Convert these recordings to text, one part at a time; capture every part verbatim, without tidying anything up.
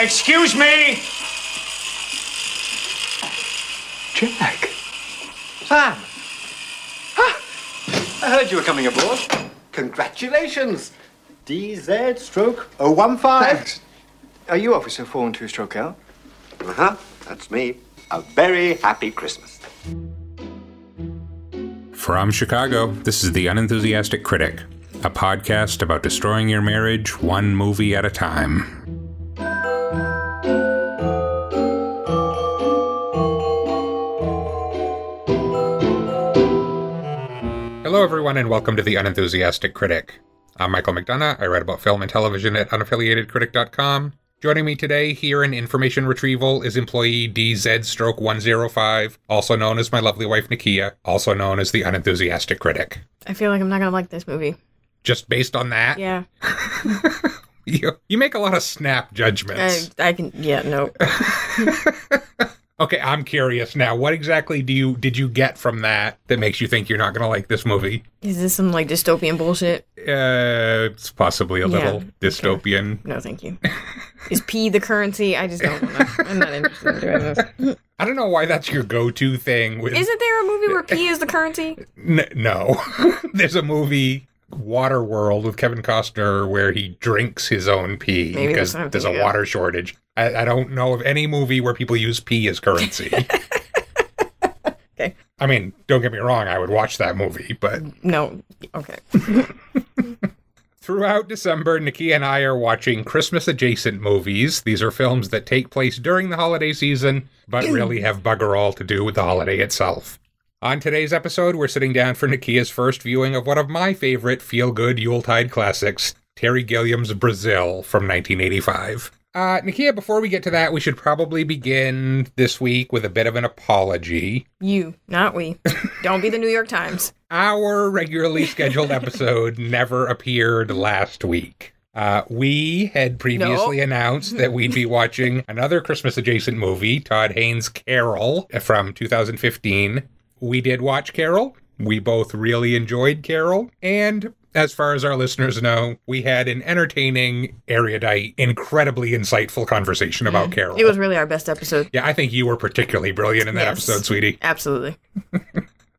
Excuse me. Jack. Sam. Ha! I heard you were coming aboard. Congratulations. D Z stroke oh one five. Thanks. Are you Officer four and two stroke L? Uh-huh. That's me. A very happy Christmas. From Chicago, this is The Unenthusiastic Critic, a podcast about destroying your marriage one movie at a time. Hello, everyone, and welcome to The Unenthusiastic Critic. I'm Michael McDonough. I write about film and television at unaffiliated critic dot com. Joining me today here in information retrieval is employee D Z stroke one oh five, also known as my lovely wife Nakia, also known as The Unenthusiastic Critic. I feel like I'm not going to like this movie. Just based on that? Yeah. you, you make a lot of snap judgments. I, I can, yeah, no. Okay, I'm curious now. What exactly do you did you get from that that makes you think you're not going to like this movie? Is this some, like, dystopian bullshit? Uh, it's possibly a yeah, little dystopian. Okay. No, thank you. Is P the currency? I just don't know. I'm not interested in doing this. I don't know why that's your go-to thing. With... Isn't there a movie where P is the currency? N- no. There's a movie... Waterworld with Kevin Costner where he drinks his own pee Maybe because there's a water shortage. I, I don't know of any movie where people use pee as currency. Okay. I mean, don't get me wrong, I would watch that movie, but... No, okay. Throughout December, Nikki and I are watching Christmas-adjacent movies. These are films that take place during the holiday season, but really have bugger all to do with the holiday itself. On today's episode, we're sitting down for Nakia's first viewing of one of my favorite feel-good Yuletide classics, Terry Gilliam's Brazil from nineteen eighty-five. Uh, Nakia, before we get to that, we should probably begin this week with a bit of an apology. You, not we. Don't be the New York Times. Our regularly scheduled episode never appeared last week. Uh, we had previously no. announced that we'd be watching another Christmas-adjacent movie, Todd Haynes' Carol from two thousand fifteen. We did watch Carol. We both really enjoyed Carol. And as far as our listeners know, we had an entertaining, erudite, incredibly insightful conversation about Carol. It was really our best episode. Yeah, I think you were particularly brilliant in that yes, episode, sweetie. Absolutely.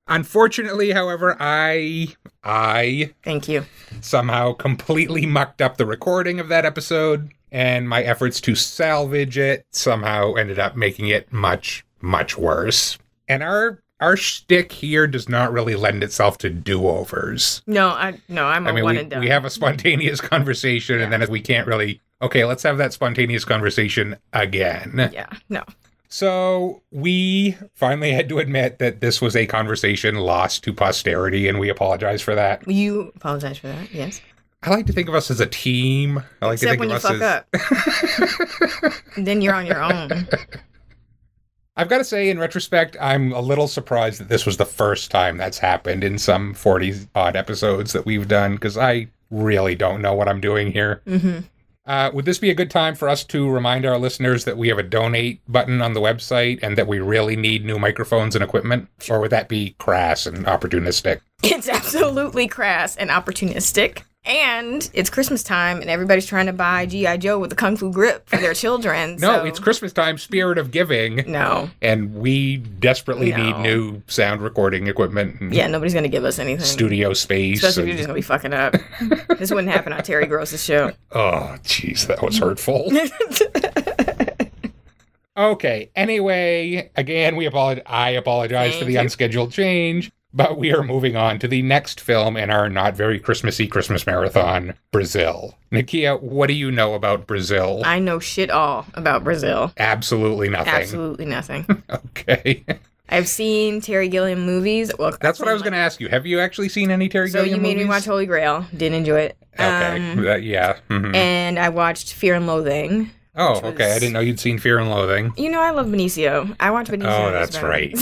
Unfortunately, however, I, I... Thank you. Somehow completely mucked up the recording of that episode, and my efforts to salvage it somehow ended up making it much, much worse. And our... Our shtick here does not really lend itself to do-overs. No, I no, I'm I mean, a one we, and done. We have a spontaneous conversation, yeah. and then we can't really, okay, let's have that spontaneous conversation again. Yeah, no. So we finally had to admit that this was a conversation lost to posterity, and we apologize for that. You apologize for that, yes. I like to think of us as a team. I like Except to think of us as... Except when you fuck up. Then you're on your own. I've got to say, in retrospect, I'm a little surprised that this was the first time that's happened in some forty-odd episodes that we've done, because I really don't know what I'm doing here. Mm-hmm. Uh, would this be a good time for us to remind our listeners that we have a donate button on the website and that we really need new microphones and equipment? Or would that be crass and opportunistic? It's absolutely crass and opportunistic. And it's Christmas time, and everybody's trying to buy G I. Joe with a Kung Fu grip for their children. no, so. It's Christmas time, spirit of giving. No. And we desperately no. need new sound recording equipment. And yeah, nobody's going to give us anything. Studio space. Especially and... if you're just going to be fucking up. This wouldn't happen on Terry Gross's show. Oh, jeez, that was hurtful. Okay, anyway, again, we apologize. I apologize Thank for the you. unscheduled change. But we are moving on to the next film in our not very Christmassy Christmas marathon, Brazil. Nakia, what do you know about Brazil? I know shit all about Brazil. Absolutely nothing. Absolutely nothing. Okay. I've seen Terry Gilliam movies. Well, That's what I was like... going to ask you. Have you actually seen any Terry so Gilliam movies? So you made me watch Holy Grail. Didn't enjoy it. Okay. Um, that, yeah. Mm-hmm. And I watched Fear and Loathing. Oh, was... okay. I didn't know you'd seen Fear and Loathing. You know, I love Benicio. I watch Benicio. Oh, that's right.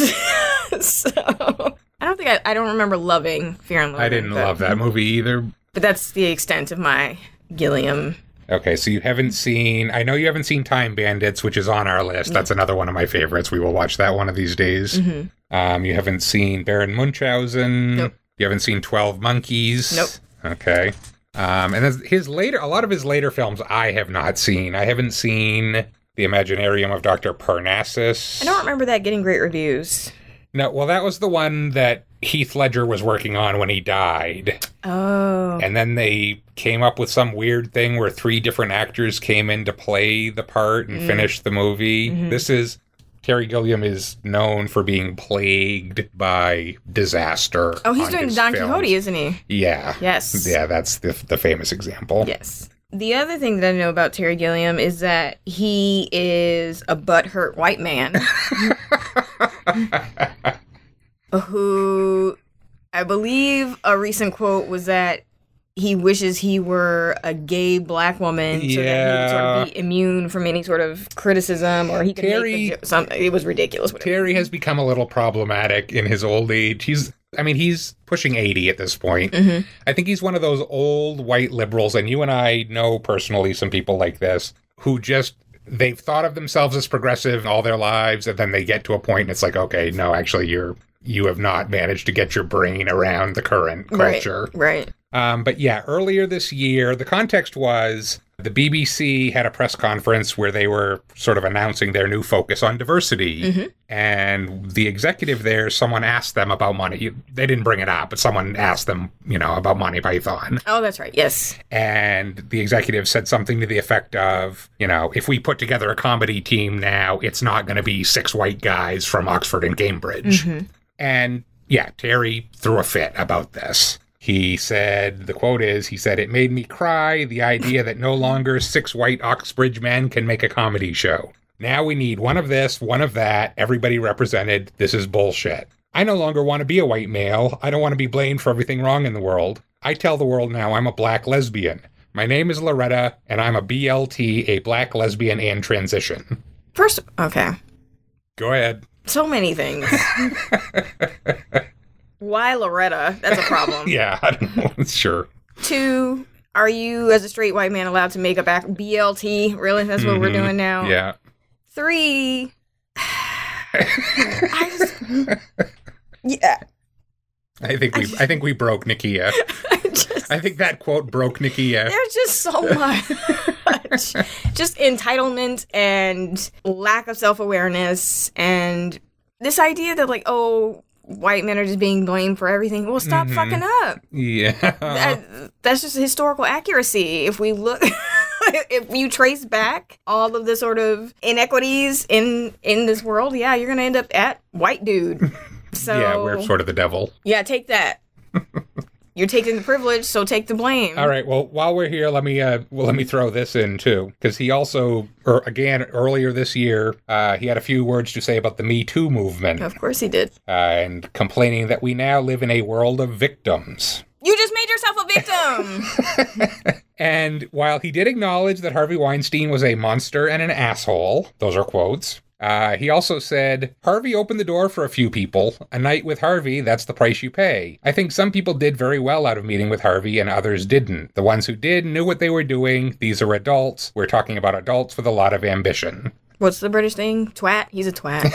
So... I don't think I, I don't remember loving Fear and Loathing. I didn't but, love that movie either. But that's the extent of my Gilliam. Okay, so you haven't seen, I know you haven't seen Time Bandits, which is on our list. That's another one of my favorites. We will watch that one of these days. Mm-hmm. Um, you haven't seen Baron Munchausen. Nope. You haven't seen Twelve Monkeys. Nope. Okay. Um, and his later, a lot of his later films I have not seen. I haven't seen The Imaginarium of Doctor Parnassus. I don't remember that getting great reviews. No, well, that was the one that Heath Ledger was working on when he died. Oh. And then they came up with some weird thing where three different actors came in to play the part and mm. finish the movie. Mm-hmm. This is, Terry Gilliam is known for being plagued by disaster. Oh, he's doing Don films. Quixote, isn't he? Yeah. Yes. Yeah, that's the, the famous example. Yes. The other thing that I know about Terry Gilliam is that he is a butthurt white man. Who, I believe a recent quote was that he wishes he were a gay black woman so yeah. that he would sort of be immune from any sort of criticism or he could Terry, make the jo- something. It was ridiculous. Whatever. Terry has become a little problematic in his old age. He's, I mean, he's pushing eighty at this point. Mm-hmm. I think he's one of those old white liberals, and you and I know personally some people like this, who just... they've thought of themselves as progressive all their lives, and then they get to a point and it's like, okay, no, actually you're you have not managed to get your brain around the current culture. Right, right. Um, but yeah, earlier this year, the context was the B B C had a press conference where they were sort of announcing their new focus on diversity. Mm-hmm. And the executive there, someone asked them about money. They didn't bring it up, but someone asked them, you know, about Monty Python. Oh, that's right. Yes. And the executive said something to the effect of, you know, if we put together a comedy team now, it's not going to be six white guys from Oxford and Cambridge. Mm-hmm. And yeah, Terry threw a fit about this. He said, the quote is, he said, "It made me cry, the idea that no longer six white Oxbridge men can make a comedy show. Now we need one of this, one of that, everybody represented. This is bullshit. I no longer want to be a white male. I don't want to be blamed for everything wrong in the world. I tell the world now I'm a black lesbian. My name is Loretta, and I'm a B L T, a black lesbian and transition." First, okay. Go ahead. So many things. Why Loretta? That's a problem. Yeah, I don't know. Sure. Two, are you, as a straight white man, allowed to make a back B L T? Really? That's what mm-hmm. we're doing now? Yeah. Three, I just, yeah. I think we, I, I think we broke Nakia. I, just, I think that quote broke Nakia. There's just so much, just entitlement and lack of self-awareness, and this idea that like, oh, white men are just being blamed for everything. Well, stop mm-hmm. fucking up. Yeah. That, that's just historical accuracy. If we look, if you trace back all of the sort of inequities in, in this world, yeah, you're going to end up at white dude. So yeah, we're sort of the devil. Yeah, take that. You're taking the privilege, so take the blame. All right. Well, while we're here, let me uh, well, let me throw this in too, because he also, or again, earlier this year, uh, he had a few words to say about the Me Too movement. Of course, he did, uh, and complaining that we now live in a world of victims. You just made yourself a victim. And while he did acknowledge that Harvey Weinstein was a monster and an asshole, those are quotes. Uh, he also said, "Harvey opened the door for a few people. A night with Harvey, that's the price you pay. I think some people did very well out of meeting with Harvey and others didn't. The ones who did knew what they were doing. These are adults. We're talking about adults with a lot of ambition." What's the British thing? Twat? He's a twat.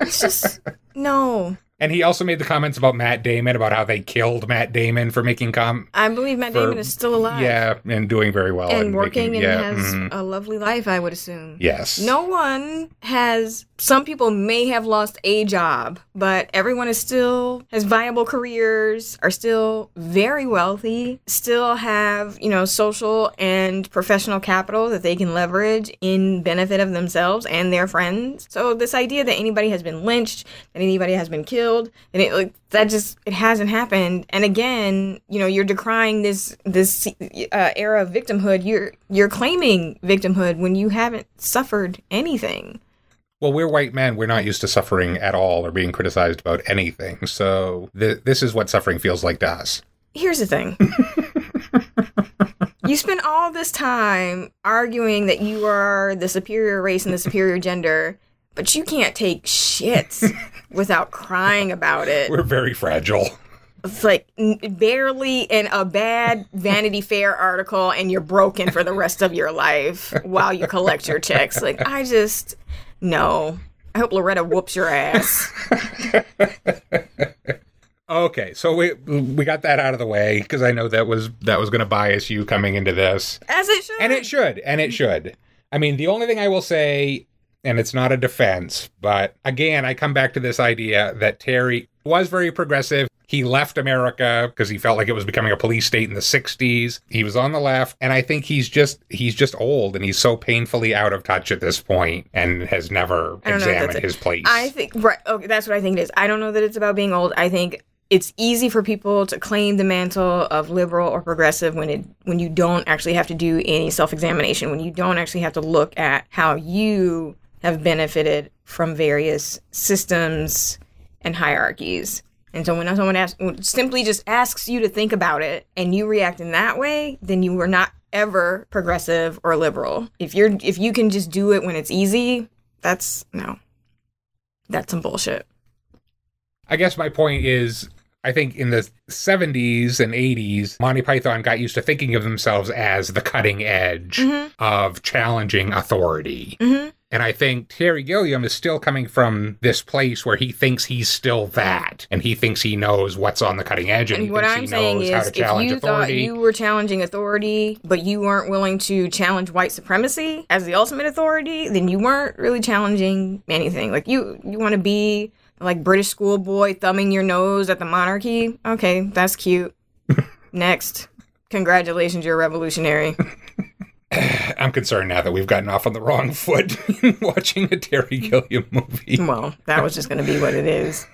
It's just, no. And he also made the comments about Matt Damon, about how they killed Matt Damon for making com. I believe Matt for, Damon is still alive. Yeah, and doing very well. And, and working making, and yeah, has mm-hmm. a lovely life, I would assume. Yes. No one has, some people may have lost a job, but everyone is still, has viable careers, are still very wealthy, still have, you know, social and professional capital that they can leverage in benefit of themselves and their friends. So this idea that anybody has been lynched, that anybody has been killed, and it like that just it hasn't happened. And again, you know, you're decrying this this uh, era of victimhood. You're you're claiming victimhood when you haven't suffered anything. Well, we're white men. We're not used to suffering at all or being criticized about anything. So th- this is what suffering feels like to us. Here's the thing. You spend all this time arguing that you are the superior race and the superior gender. But you can't take shit without crying about it. We're very fragile. It's like barely in a bad Vanity Fair article and you're broken for the rest of your life while you collect your checks. Like, I just, no. I hope Loretta whoops your ass. Okay, so we we got that out of the way because I know that was that was going to bias you coming into this. As it should. And it should, and it should. I mean, the only thing I will say, and it's not a defense, but again, I come back to this idea that Terry was very progressive. He left America because he felt like it was becoming a police state in the sixties. He was on the left, and I think he's just he's just old, and he's so painfully out of touch at this point and has never examined his place. I think, right, okay, that's what I think it is. I don't know that it's about being old. I think it's easy for people to claim the mantle of liberal or progressive when it when you don't actually have to do any self-examination, when you don't actually have to look at how you have benefited from various systems and hierarchies. And so when someone asks, simply just asks you to think about it and you react in that way, then you are not ever progressive or liberal. If you're if you can just do it when it's easy, that's no. That's some bullshit. I guess my point is, I think in the seventies and eighties, Monty Python got used to thinking of themselves as the cutting edge mm-hmm. of challenging authority. Mm-hmm. And I think Terry Gilliam is still coming from this place where he thinks he's still that. And he thinks he knows what's on the cutting edge. And, and what I'm he saying is, if you authority. thought you were challenging authority, but you weren't willing to challenge white supremacy as the ultimate authority, then you weren't really challenging anything. Like, you, you want to be like British schoolboy thumbing your nose at the monarchy. Okay, that's cute. Next. Congratulations, you're a revolutionary. I'm concerned now that we've gotten off on the wrong foot watching a Terry Gilliam movie. Well, that was just going to be what it is.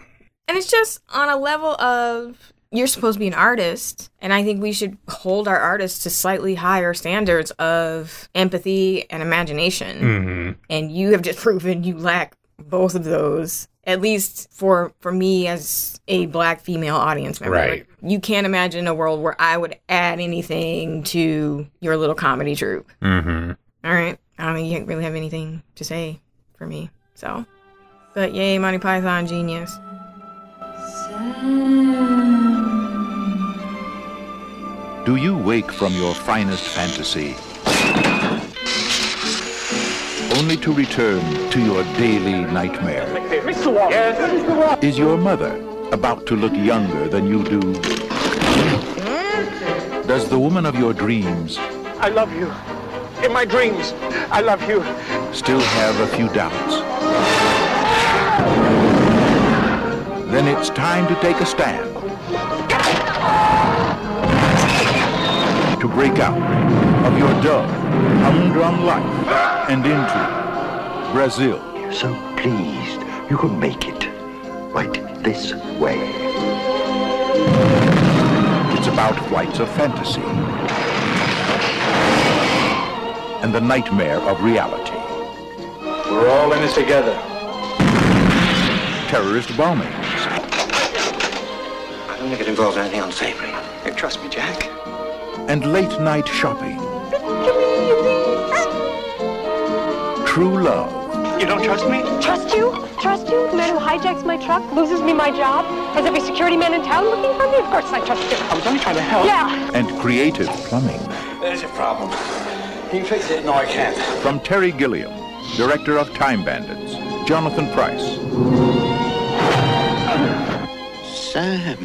And it's just on a level of, you're supposed to be an artist, and I think we should hold our artists to slightly higher standards of empathy and imagination. Mm-hmm. And you have just proven you lack both of those, at least for, for me as a Black female audience member. Right. Like, you can't imagine a world where I would add anything to your little comedy troupe. Mm-hmm. All right. I don't mean, you really have anything to say for me. So, but yay, Monty Python, genius. Do you wake from your finest fantasy only to return to your daily nightmare? Mister Walker. Yes, Mister Walker. Is your mother about to look younger than you do? Does the woman of your dreams... I love you. In my dreams, I love you. Still have a few doubts? Then it's time to take a stand. To break out of your dull, humdrum life. And into Brazil. You're so pleased you could make it right this way. It's about flights of fantasy and the nightmare of reality. We're all in it together. Terrorist bombings. I don't think it involves anything unsavory. You trust me, Jack. And late night shopping. True love. You don't trust me? Trust you? Trust you? The man who hijacks my truck, loses me my job, has every security man in town looking for me? Of course I trust you. I was only trying to help. Yeah. And creative plumbing. There's a problem. Can you fix it? No, I can't. From Terry Gilliam, director of Time Bandits, Jonathan Pryce. Sam,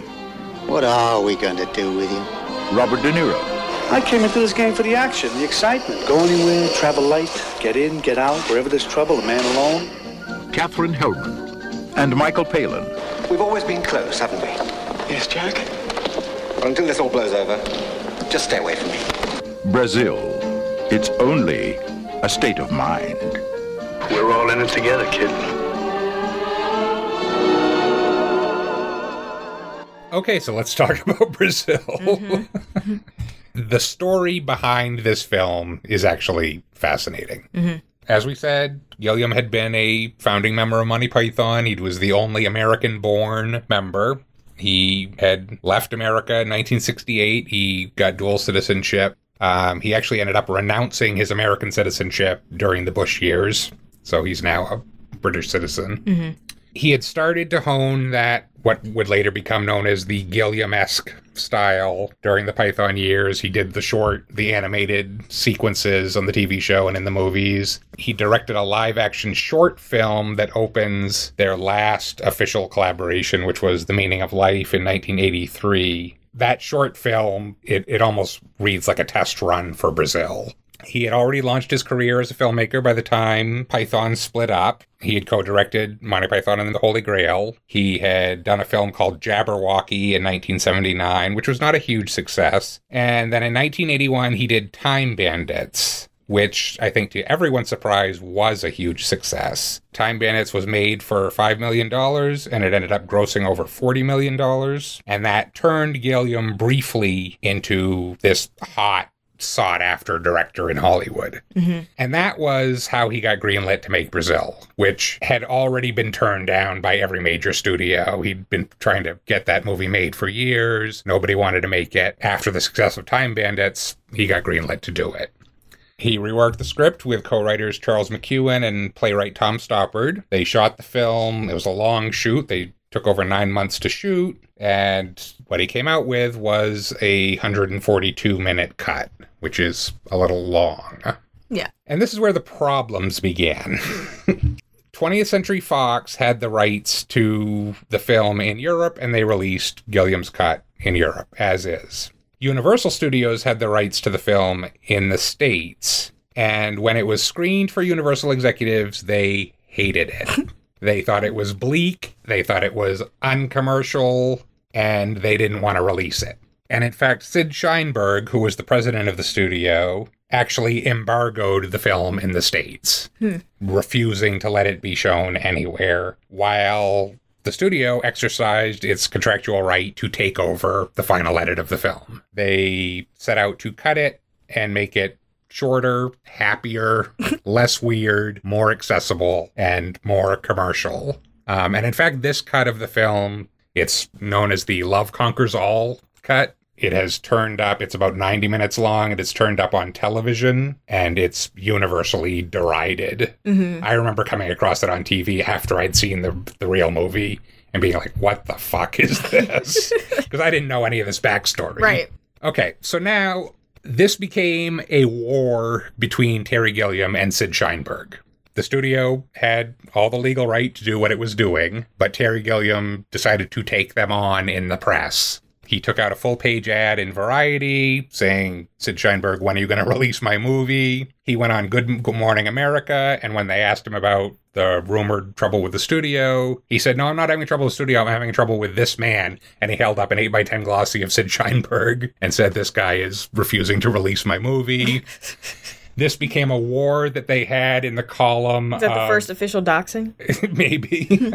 what are we going to do with you? Robert De Niro. I came into this game for the action, the excitement. Go anywhere, travel light, get in, get out, wherever there's trouble, a man alone. Katherine Helmond and Michael Palin. We've always been close, haven't we? Yes, Jack. Well, until this all blows over, just stay away from me. Brazil. It's only a state of mind. We're all in it together, kid. Okay, so let's talk about Brazil. Mm-hmm. The story behind this film is actually fascinating. Mm-hmm. As we said, Gilliam had been a founding member of Monty Python. He was the only American-born member. He had left America in nineteen sixty-eight. He got dual citizenship. Um, he actually ended up renouncing his American citizenship during the Bush years. So he's now a British citizen. Mm-hmm. He had started to hone that, what would later become known as the Gilliam-esque style during the Python years. He did the short, the animated sequences on the T V show and in the movies. He directed a live-action short film that opens their last official collaboration, which was The Meaning of Life in nineteen eighty-three. That short film, it, it almost reads like a test run for Brazil. He had already launched his career as a filmmaker by the time Python split up. He had co-directed Monty Python and the Holy Grail. He had done a film called Jabberwocky in nineteen seventy-nine, which was not a huge success. And then in nineteen eighty-one, he did Time Bandits, which I think to everyone's surprise was a huge success. Time Bandits was made for five million dollars, and it ended up grossing over forty million dollars. And that turned Gilliam briefly into this hot, sought-after director in Hollywood. Mm-hmm. And that was how he got greenlit to make Brazil, which had already been turned down by every major studio. He'd been trying to get that movie made for years. Nobody wanted to make it. After the success of Time Bandits, he got greenlit to do it. He reworked the script with co-writers Charles McEwen and playwright Tom Stoppard. They shot the film. It was a long shoot. They took over nine months to shoot, and what he came out with was a one hundred forty-two minute cut, which is a little long. Yeah. And this is where the problems began. twentieth Century Fox had the rights to the film in Europe, and they released Gilliam's cut in Europe, as is. Universal Studios had the rights to the film in the States, and when it was screened for Universal executives, they hated it. They thought it was bleak, they thought it was uncommercial, and they didn't want to release it. And in fact, Sid Sheinberg, who was the president of the studio, actually embargoed the film in the States, hmm. refusing to let it be shown anywhere, while the studio exercised its contractual right to take over the final edit of the film. They set out to cut it and make it shorter, happier, less weird, more accessible, and more commercial. Um, and in fact, this cut of the film, it's known as the Love Conquers All cut. It has turned up, it's about ninety minutes long, it has turned up on television, and it's universally derided. Mm-hmm. I remember coming across it on T V after I'd seen the, the real movie and being like, what the fuck is this? Because I didn't know any of this backstory. Right. Okay, so now this became a war between Terry Gilliam and Sid Sheinberg. The studio had all the legal right to do what it was doing, but Terry Gilliam decided to take them on in the press. He took out a full-page ad in Variety saying, Sid Sheinberg, when are you going to release my movie? He went on Good Morning America, and when they asked him about the rumored trouble with the studio, he said, no, I'm not having trouble with the studio, I'm having trouble with this man. And he held up an eight by ten glossy of Sid Sheinberg and said, this guy is refusing to release my movie. This became a war that they had in the column. Is that of, the first official doxing? Maybe.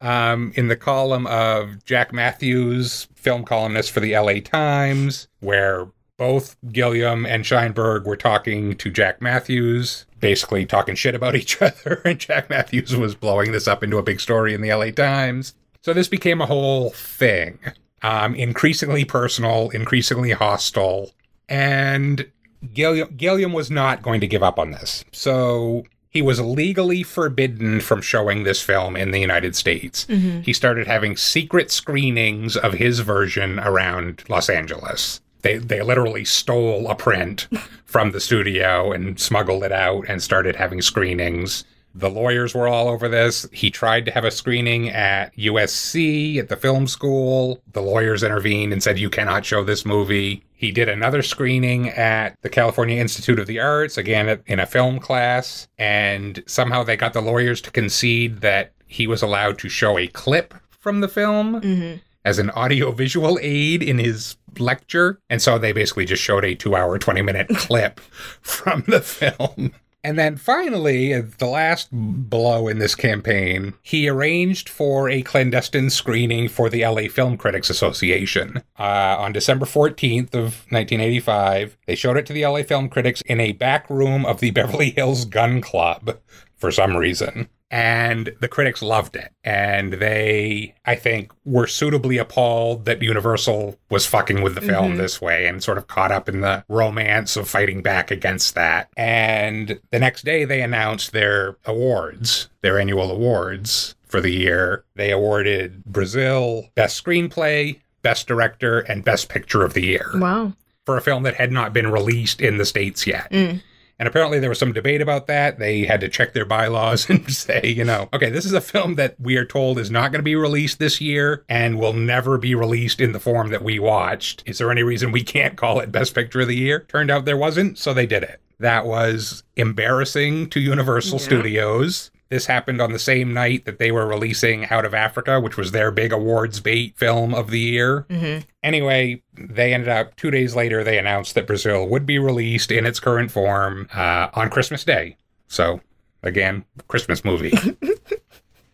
Um, in the column of Jack Matthews, film columnist for the L A. Times, where both Gilliam and Sheinberg were talking to Jack Matthews, basically talking shit about each other, and Jack Matthews was blowing this up into a big story in the L A. Times. So this became a whole thing. Um, increasingly personal, increasingly hostile, and Gilliam, Gilliam was not going to give up on this. So he was legally forbidden from showing this film in the United States. Mm-hmm. He started having secret screenings of his version around Los Angeles. They they literally stole a print from the studio and smuggled it out and started having screenings. The lawyers were all over this. He tried to have a screening at U S C, at the film school. The lawyers intervened and said, you cannot show this movie. He did another screening at the California Institute of the Arts, again, in a film class, and somehow they got the lawyers to concede that he was allowed to show a clip from the film mm-hmm. as an audiovisual aid in his lecture. And so they basically just showed a two hour, twenty minute clip from the film. And then finally, the last blow in this campaign, he arranged for a clandestine screening for the L A Film Critics Association. Uh, on December fourteenth of nineteen eighty-five, they showed it to the L A Film Critics in a back room of the Beverly Hills Gun Club for some reason. And the critics loved it. And they, I think, were suitably appalled that Universal was fucking with the film mm-hmm. this way and sort of caught up in the romance of fighting back against that. And the next day they announced their awards, their annual awards for the year. They awarded Brazil Best Screenplay, Best Director, and Best Picture of the Year. Wow. For a film that had not been released in the States yet. Mm. And apparently there was some debate about that. They had to check their bylaws and say, you know, okay, this is a film that we are told is not going to be released this year and will never be released in the form that we watched. Is there any reason we can't call it Best Picture of the Year? Turned out there wasn't, so they did it. That was embarrassing to Universal yeah. Studios. This happened on the same night that they were releasing Out of Africa, which was their big awards bait film of the year. Mm-hmm. Anyway, they ended up, two days later, they announced that Brazil would be released in its current form uh, on Christmas Day. So, again, Christmas movie.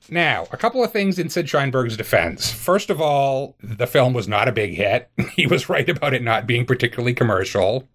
Now, a couple of things in Sid Sheinberg's defense. First of all, the film was not a big hit. He was right about it not being particularly commercial.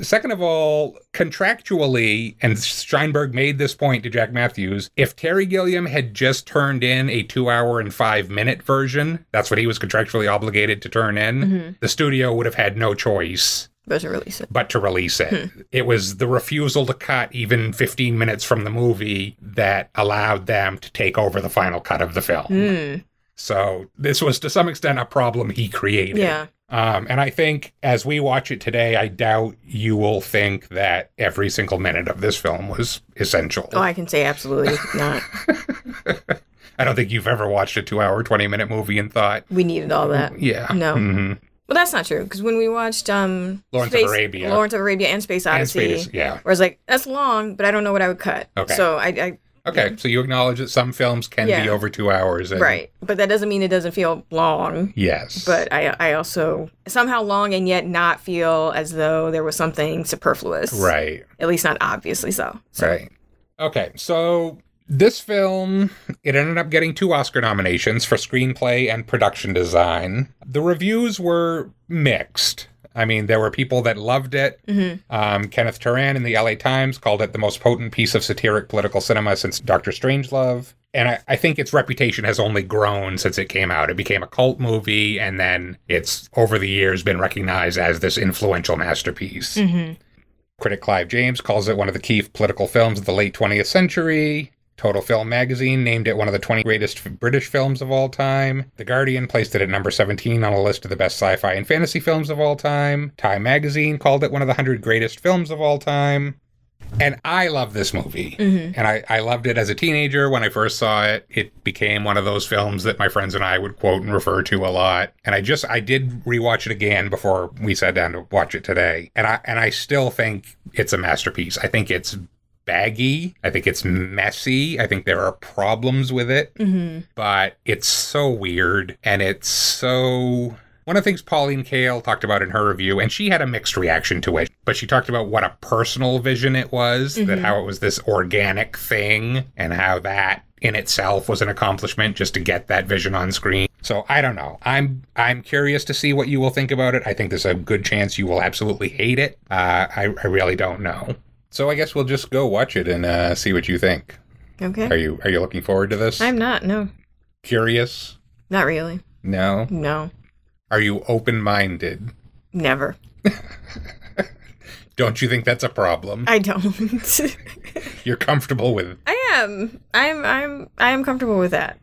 Second of all, contractually, and Sheinberg made this point to Jack Matthews, if Terry Gilliam had just turned in a two-hour and five-minute version, that's what he was contractually obligated to turn in, mm-hmm. the studio would have had no choice but to release it. But to release it. Hmm. It was the refusal to cut even fifteen minutes from the movie that allowed them to take over the final cut of the film. Mm. So this was, to some extent, a problem he created. Yeah. Um, and I think as we watch it today, I doubt you will think that every single minute of this film was essential. Oh, I can say absolutely not. I don't think you've ever watched a two-hour, twenty-minute movie and thought... We needed all that. Yeah. No. Mm-hmm. Well, that's not true, because when we watched... Um, Lawrence Space, of Arabia. Lawrence of Arabia and Space Odyssey. And Space, yeah. Where I was like, that's long, but I don't know what I would cut. Okay. So I... I Okay, so you acknowledge that some films can yeah. be over two hours. And... Right, but that doesn't mean it doesn't feel long. Yes. But I I also, somehow long and yet not feel as though there was something superfluous. Right. At least not obviously so. so. Right. Okay, so this film, it ended up getting two Oscar nominations for screenplay and production design. The reviews were mixed. I mean, there were people that loved it. Mm-hmm. Um, Kenneth Turan in the L A Times called it the most potent piece of satiric political cinema since Doctor Strangelove. And I, I think its reputation has only grown since it came out. It became a cult movie, and then it's, over the years, been recognized as this influential masterpiece. Mm-hmm. Critic Clive James calls it one of the key political films of the late twentieth century. Total Film magazine named it one of the twenty greatest British films of all time. The Guardian placed it at number seventeen on a list of the best sci-fi and fantasy films of all time. Time magazine called it one of the one hundred greatest films of all time. And I love this movie. Mm-hmm. And I, I loved it as a teenager when I first saw it. It became one of those films that my friends and I would quote and refer to a lot. And I just, I did rewatch it again before we sat down to watch it today. And I, and I still think it's a masterpiece. I think it's baggy. I think it's messy. I think there are problems with it, mm-hmm. but it's so weird. And it's so... One of the things Pauline Kael talked about in her review, and she had a mixed reaction to it, but she talked about what a personal vision it was, mm-hmm. that how it was this organic thing and how that in itself was an accomplishment just to get that vision on screen. So I don't know. I'm I'm curious to see what you will think about it. I think there's a good chance you will absolutely hate it. Uh, I, I really don't know. So I guess we'll just go watch it and uh, see what you think. Okay. Are you are you looking forward to this? I'm not, no. Curious? Not really. No? No. Are you open-minded? Never. Don't you think that's a problem? I don't. You're comfortable with it? I am. I'm I'm I am comfortable with that.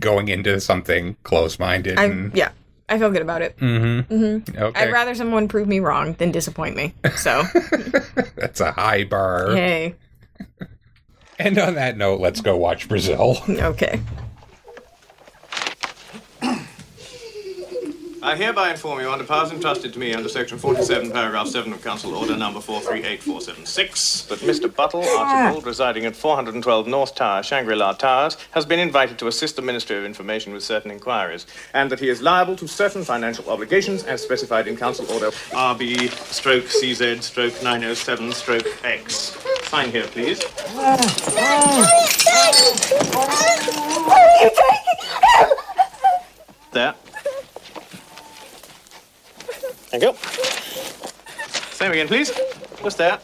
Going into something close-minded. And... Yeah. I feel good about it. Mm-hmm. Mm-hmm. Okay. I'd rather someone prove me wrong than disappoint me. So that's a high bar. Hey. And on that note, let's go watch Brazil. Okay. I hereby inform you under powers entrusted to me under Section forty-seven, Paragraph seven of Council Order Number four three eight four seven six that Mister Buttle, Archibald, residing at four hundred twelve North Tower, Shangri-La Towers, has been invited to assist the Ministry of Information with certain inquiries, and that he is liable to certain financial obligations as specified in Council Order R B stroke C Z stroke nine oh seven stroke X. Sign here, please. There. Thank you. Same again, please. Just there.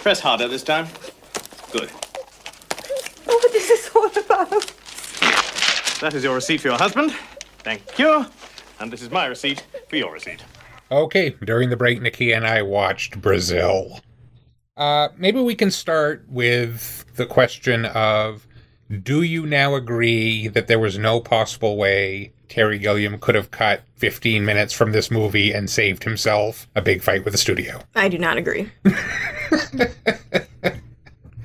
Press harder this time. Good. Oh, what is this all about? That is your receipt for your husband. Thank you. And this is my receipt for your receipt. Okay, during the break, Nakia and I watched Brazil. Uh, maybe we can start with the question of, do you now agree that there was no possible way Terry Gilliam could have cut fifteen minutes from this movie and saved himself a big fight with the studio? I do not agree.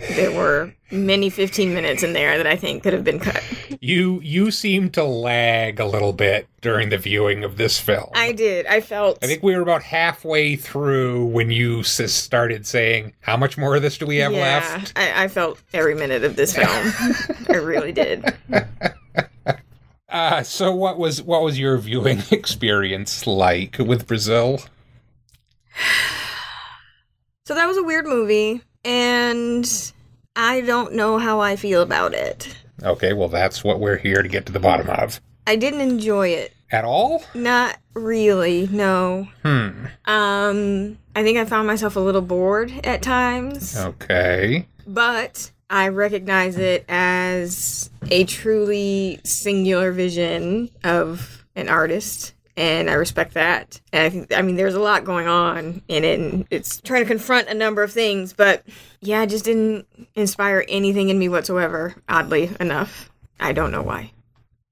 There were many fifteen minutes in there that I think could have been cut. You you seemed to lag a little bit during the viewing of this film. I did. I felt... I think we were about halfway through when you started saying, how much more of this do we have yeah, left? I, I felt every minute of this film. I really did. Uh, so what was what was your viewing experience like with Brazil? So that was a weird movie. And I don't know how I feel about it. Okay, well, that's what we're here to get to the bottom of. I didn't enjoy it. At all? Not really, no. Hmm. Um, I think I found myself a little bored at times. Okay. But I recognize it as a truly singular vision of an artist. And I respect that. And I think, I mean, there's a lot going on in it, and it's trying to confront a number of things, but yeah, it just didn't inspire anything in me whatsoever, oddly enough. I don't know why.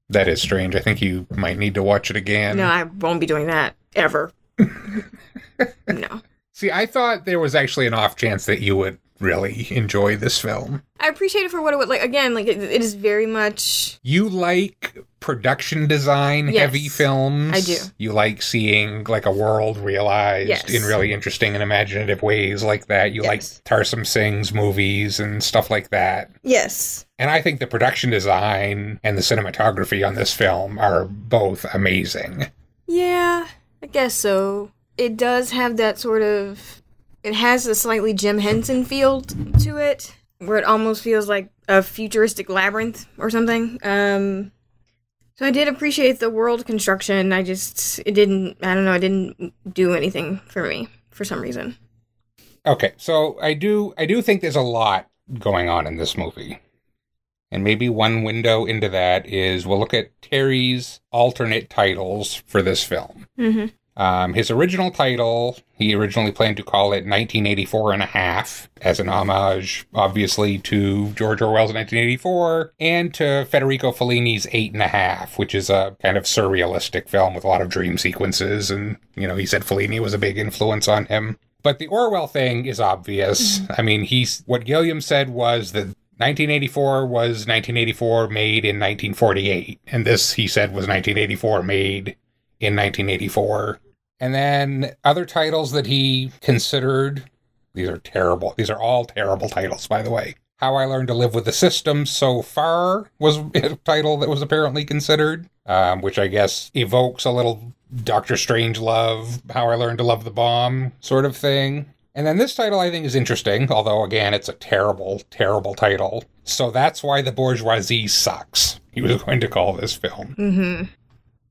That is strange. I think you might need to watch it again. No, I won't be doing that ever. No. See, I thought there was actually an off chance that you would really enjoy this film. I appreciate it for what it was. Like, again, like it, it is very much... You like production design yes, heavy films. I do. You like seeing like a world realized yes. in really interesting and imaginative ways like that. You yes. like Tarsem Singh's movies and stuff like that. Yes. And I think the production design and the cinematography on this film are both amazing. Yeah, I guess so. It does have that sort of... It has a slightly Jim Henson feel to it, where it almost feels like a futuristic labyrinth or something. Um, so I did appreciate the world construction. I just, it didn't, I don't know, it didn't do anything for me for some reason. Okay, so I do, I do think there's a lot going on in this movie. And maybe one window into that is we'll look at Terry's alternate titles for this film. Mm-hmm. Um, his original title, he originally planned to call it nineteen eighty-four and a half, as an homage, obviously, to George Orwell's nineteen eighty-four, and to Federico Fellini's Eight and a Half, which is a kind of surrealistic film with a lot of dream sequences, and, you know, he said Fellini was a big influence on him. But the Orwell thing is obvious. I mean, he's, what Gilliam said was that nineteen eighty-four was nineteen eighty-four made in nineteen forty-eight, and this, he said, was nineteen eighty-four made in nineteen eighty-four. And then other titles that he considered, these are terrible. These are all terrible titles, by the way. How I Learned to Live with the System So Far was a title that was apparently considered, um, which I guess evokes a little Doctor Strangelove, How I Learned to Love the Bomb sort of thing. And then this title I think is interesting, although again, it's a terrible, terrible title. So That's Why the Bourgeoisie Sucks, he was going to call this film. Mm-hmm.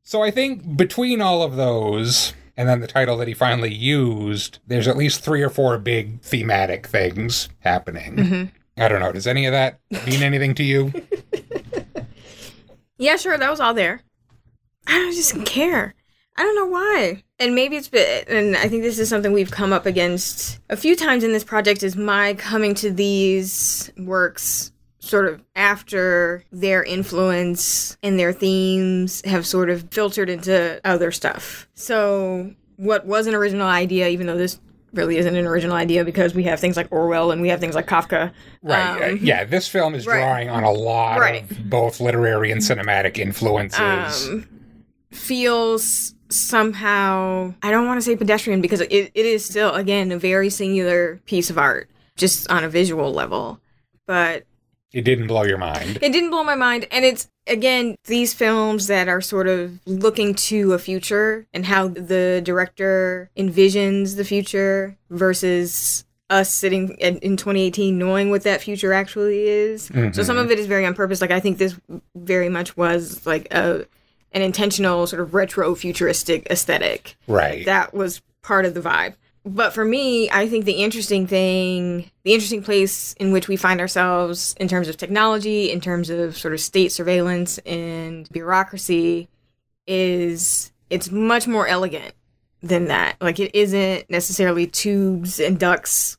So I think between all of those... And then the title that he finally used, there's at least three or four big thematic things happening. Mm-hmm. I don't know. Does any of that mean anything to you? Yeah, sure. That was all there. I don't just care. I don't know why. And maybe it's been, and I think this is something we've come up against a few times in this project, is my coming to these works sort of after their influence and their themes have sort of filtered into other stuff. So what was an original idea, even though this really isn't an original idea because we have things like Orwell and we have things like Kafka. Right. Um, uh, yeah, this film is right. drawing on a lot right. of both literary and cinematic influences. Um, feels somehow, I don't want to say pedestrian because it, it is still, again, a very singular piece of art, just on a visual level. But... It didn't blow your mind. It didn't blow my mind. And it's, again, these films that are sort of looking to a future and how the director envisions the future versus us sitting in, in twenty eighteen knowing what that future actually is. Mm-hmm. So some of it is very on purpose. Like, I think this very much was like a an intentional sort of retro-futuristic aesthetic. Right. That was part of the vibe. But for me, I think the interesting thing, the interesting place in which we find ourselves in terms of technology, in terms of sort of state surveillance and bureaucracy, is it's much more elegant than that. Like, it isn't necessarily tubes and ducts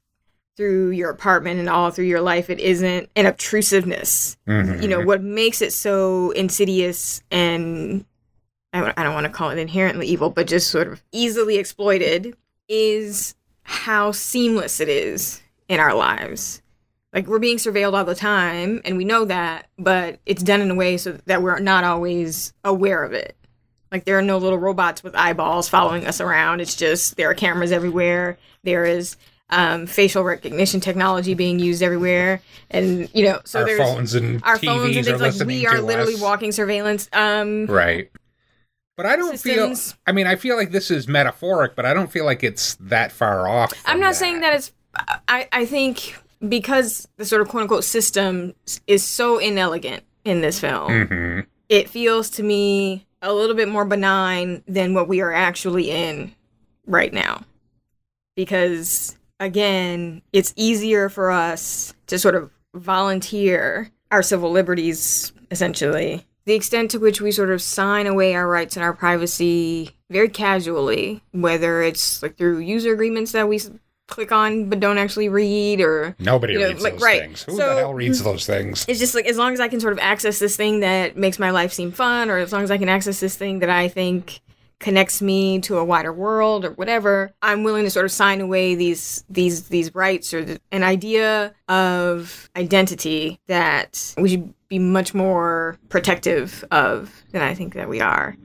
through your apartment and all through your life, it isn't an obtrusiveness. Mm-hmm. You know, what makes it so insidious and I don't, I don't want to call it inherently evil, but just sort of easily exploited is how seamless it is in our lives. Like, we're being surveilled all the time, and we know that, but it's done in a way so that we're not always aware of it. Like, there are no little robots with eyeballs following us around. It's just there are cameras everywhere. There is um, facial recognition technology being used everywhere. And, you know, so our there's... Phones and our T Vs phones and things are like, we are literally us. walking surveillance. Um, right. But I don't systems. feel... I mean, I feel like this is metaphoric, but I don't feel like it's that far off. I'm not that. saying that it's... I, I think... Because the sort of quote-unquote system is so inelegant in this film, mm-hmm. it feels to me a little bit more benign than what we are actually in right now. Because, again, it's easier for us to sort of volunteer our civil liberties, essentially. The extent to which we sort of sign away our rights and our privacy very casually, whether it's like through user agreements that we... click on but don't actually read, or nobody you know, reads like, those right. things. Who so, the hell reads those things? It's just like, as long as I can sort of access this thing that makes my life seem fun, or as long as I can access this thing that I think connects me to a wider world or whatever, I'm willing to sort of sign away these these these rights or the, an idea of identity that we should be much more protective of than I think that we are.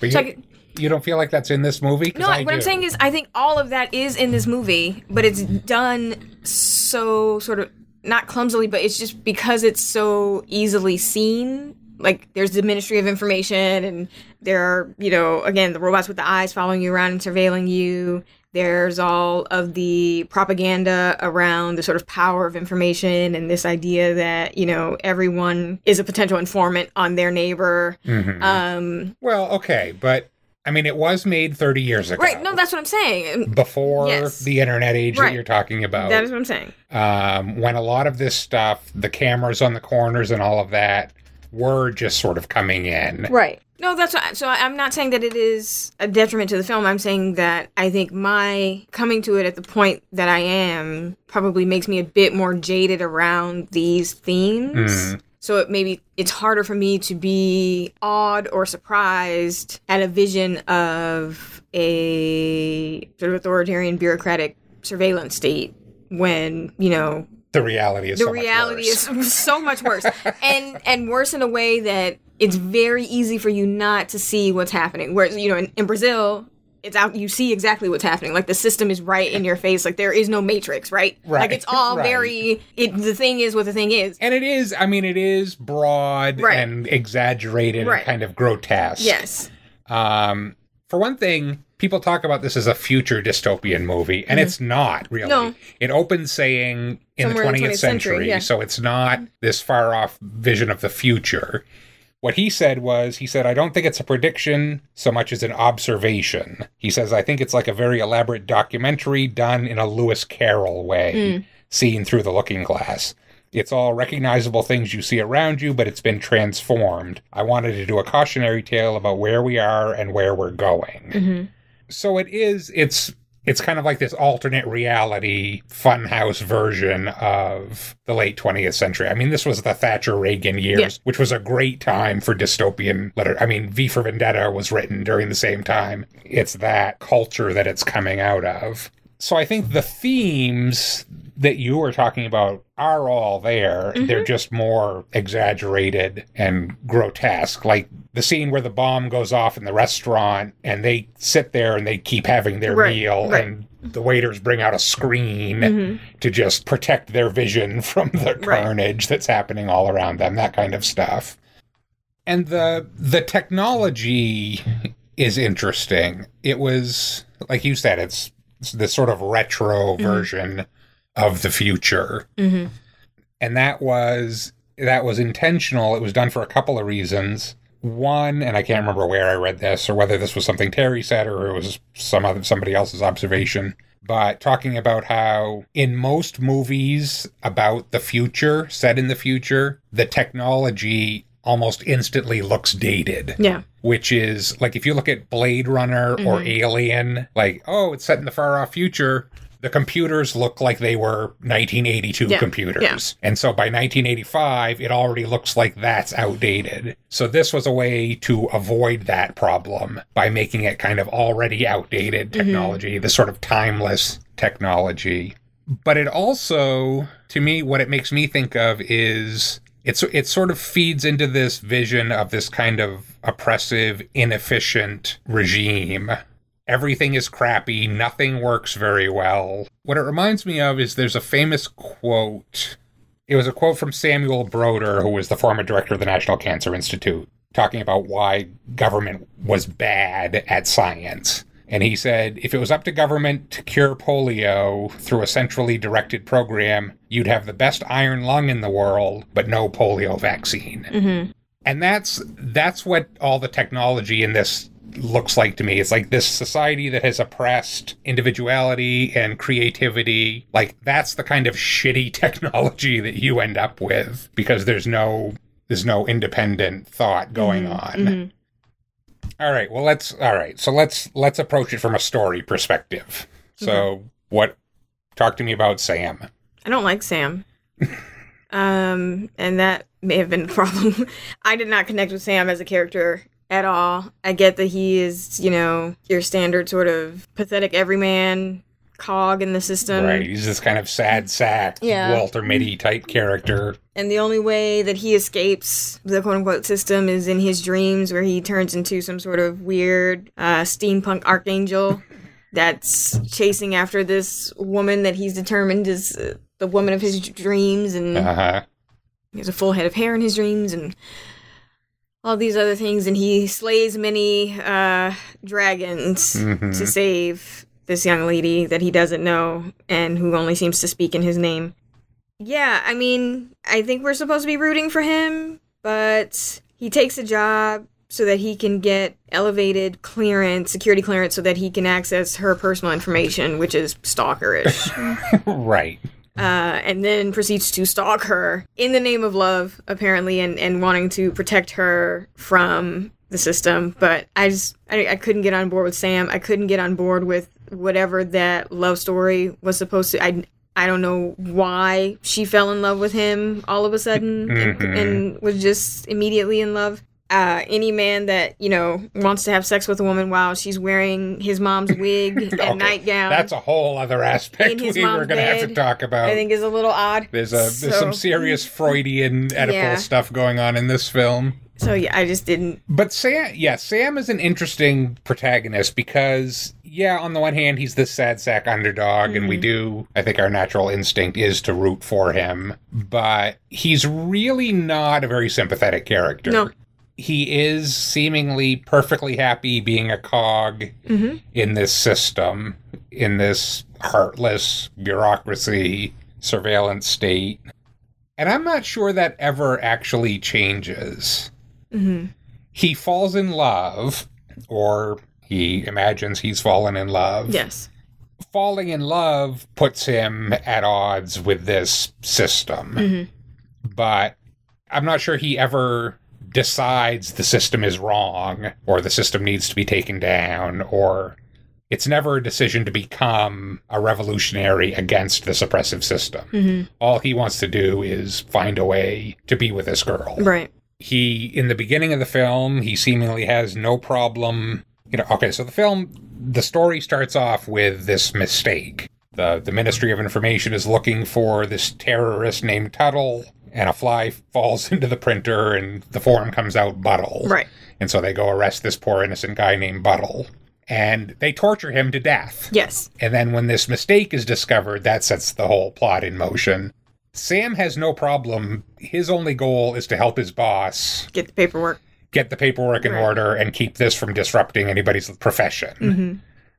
But so you- I could, You don't feel like that's in this movie? No, I what do. I'm saying is I think all of that is in this movie, but it's done so sort of, not clumsily, but it's just because it's so easily seen. Like, there's the Ministry of Information, and there are, you know, again, the robots with the eyes following you around and surveilling you. There's all of the propaganda around the sort of power of information and this idea that, you know, everyone is a potential informant on their neighbor. Mm-hmm. Um, well, okay, but... I mean, it was made thirty years ago. Right, no, that's what I'm saying. Before yes. the internet age right. that you're talking about. That is what I'm saying. Um, when a lot of this stuff, the cameras on the corners and all of that, were just sort of coming in. Right. No, that's what, so I'm not saying that it is a detriment to the film. I'm saying that I think my coming to it at the point that I am probably makes me a bit more jaded around these themes. Mm. So it maybe it's harder for me to be awed or surprised at a vision of a sort of authoritarian bureaucratic surveillance state when, you know... The reality is the so reality much worse. is so much worse. and and worse in a way that it's very easy for you not to see what's happening. Whereas, you know, in, in Brazil... It's out. You see exactly what's happening. Like, the system is right in your face. Like, there is no matrix, right? Right. Like, it's all right. very. It, the thing is what the thing is. And it is. I mean, it is broad right. and exaggerated right. and kind of grotesque. Yes. Um, for one thing, people talk about this as a future dystopian movie, and mm-hmm. it's not really. No. It opens saying in Somewhere the twentieth, in the twentieth century, century yeah. so it's not this far off vision of the future. What he said was, he said, I don't think it's a prediction so much as an observation. He says, I think it's like a very elaborate documentary done in a Lewis Carroll way, mm. seen through the looking glass. It's all recognizable things you see around you, but it's been transformed. I wanted to do a cautionary tale about where we are and where we're going. Mm-hmm. So it is, it's... It's kind of like this alternate reality funhouse version of the late twentieth century. I mean, this was the Thatcher-Reagan years, yeah. which was a great time for dystopian literature. I mean, V for Vendetta was written during the same time. It's that culture that it's coming out of. So I think the themes that you were talking about are all there. Mm-hmm. They're just more exaggerated and grotesque. Like the scene where the bomb goes off in the restaurant and they sit there and they keep having their right, meal right. and the waiters bring out a screen mm-hmm. to just protect their vision from the carnage right. that's happening all around them, that kind of stuff. And the the technology is interesting. It was, like you said, it's this sort of retro version mm-hmm. of the future. Mm-hmm. And that was that was intentional. It was done for a couple of reasons. One, and I can't remember where I read this or whether this was something Terry said or it was some other somebody else's observation, but talking about how in most movies about the future, set in the future, the technology almost instantly looks dated. Yeah. Which is, like, if you look at Blade Runner mm-hmm. or Alien, like, oh, it's set in the far-off future. the computers look like they were nineteen eighty-two yeah, computers. Yeah. And so by nineteen eighty-five, it already looks like that's outdated. So this was a way to avoid that problem by making it kind of already outdated technology, mm-hmm. the sort of timeless technology. But it also, to me, what it makes me think of is it's it sort of feeds into this vision of this kind of oppressive, inefficient regime. Everything is crappy. Nothing works very well. What it reminds me of is there's a famous quote. It was a quote from Samuel Broder, who was the former director of the National Cancer Institute, talking about why government was bad at science. And he said, if it was up to government to cure polio through a centrally directed program, you'd have the best iron lung in the world, but no polio vaccine. Mm-hmm. And that's that's what all the technology in this looks like to me. It's like this society that has oppressed individuality and creativity. Like, that's the kind of shitty technology that you end up with because there's no there's no independent thought going mm-hmm. on. Mm-hmm. All right. Well, let's. All right. So let's let's approach it from a story perspective. So mm-hmm. what? Talk to me about Sam. I don't like Sam. um, and that may have been the problem. I did not connect with Sam as a character at all. I get that he is, you know, your standard sort of pathetic everyman cog in the system. Right. He's this kind of sad sack, yeah. Walter Mitty type character. And the only way that he escapes the quote-unquote system is in his dreams, where he turns into some sort of weird uh, steampunk archangel that's chasing after this woman that he's determined is uh, the woman of his dreams. And uh-huh. he has a full head of hair in his dreams and all these other things. And he slays many uh, dragons mm-hmm. to save this young lady that he doesn't know and who only seems to speak in his name. Yeah, I mean, I think we're supposed to be rooting for him, but he takes a job so that he can get elevated clearance, security clearance, so that he can access her personal information, which is stalkerish. Right. Uh, and then proceeds to stalk her in the name of love, apparently, and, and wanting to protect her from the system. But I just, I, I couldn't get on board with Sam. I couldn't get on board with whatever that love story was supposed to... I, I don't know why she fell in love with him all of a sudden and, mm-hmm. and was just immediately in love. Uh, any man that, you know, wants to have sex with a woman while she's wearing his mom's wig and okay. nightgown. That's a whole other aspect we were going to have to talk about. I think is a little odd. There's, a, there's so, some serious Freudian Oedipal yeah. stuff going on in this film. So, yeah, I just didn't. But Sam, yeah, Sam is an interesting protagonist because, yeah, on the one hand, he's this sad sack underdog, mm-hmm. and we do, I think our natural instinct is to root for him. But he's really not a very sympathetic character. No. He is seemingly perfectly happy being a cog mm-hmm. in this system, in this heartless bureaucracy, surveillance state. And I'm not sure that ever actually changes. Mm-hmm. He falls in love, or he imagines he's fallen in love. Yes. Falling in love puts him at odds with this system. Mm-hmm. But I'm not sure he ever decides the system is wrong, or the system needs to be taken down, or it's never a decision to become a revolutionary against this oppressive system. Mm-hmm. All he wants to do is find a way to be with this girl. Right. He, in the beginning of the film, he seemingly has no problem. You know, okay, so the film, the story starts off with this mistake. The, the Ministry of Information is looking for this terrorist named Tuttle, and a fly falls into the printer, and the form comes out Buttle. Right. And so they go arrest this poor innocent guy named Buttle. And they torture him to death. Yes. And then when this mistake is discovered, that sets the whole plot in motion. Sam has no problem. His only goal is to help his boss. Get the paperwork. Get the paperwork in right. order and keep this from disrupting anybody's profession. Mm-hmm.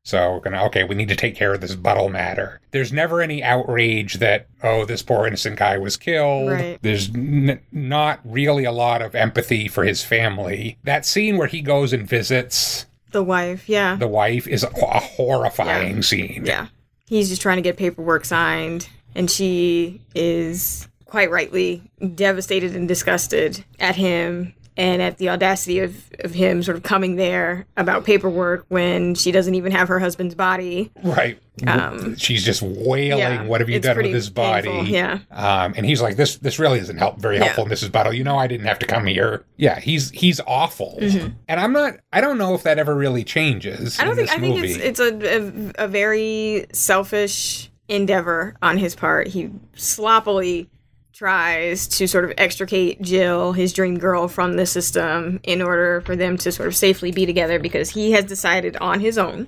So we're going to, okay, we need to take care of this Buttle matter. There's never any outrage that, oh, this poor innocent guy was killed. Right. There's n- not really a lot of empathy for his family. That scene where he goes and visits the wife, yeah. The wife is a, a horrifying yeah. scene. Yeah. He's just trying to get paperwork signed, and she is quite rightly devastated and disgusted at him and at the audacity of, of him sort of coming there about paperwork when she doesn't even have her husband's body. Right. Um, She's just wailing, yeah, what have you done with his body? Painful, yeah. Um, and he's like, this this really isn't help very helpful, yeah. Missus Butler. You know, I didn't have to come here. Yeah, he's he's awful. Mm-hmm. And I'm not, I don't know if that ever really changes. I don't in think, this I movie. think it's, it's a, a, a very selfish endeavor on his part. He sloppily tries to sort of extricate Jill, his dream girl, from the system in order for them to sort of safely be together, because he has decided on his own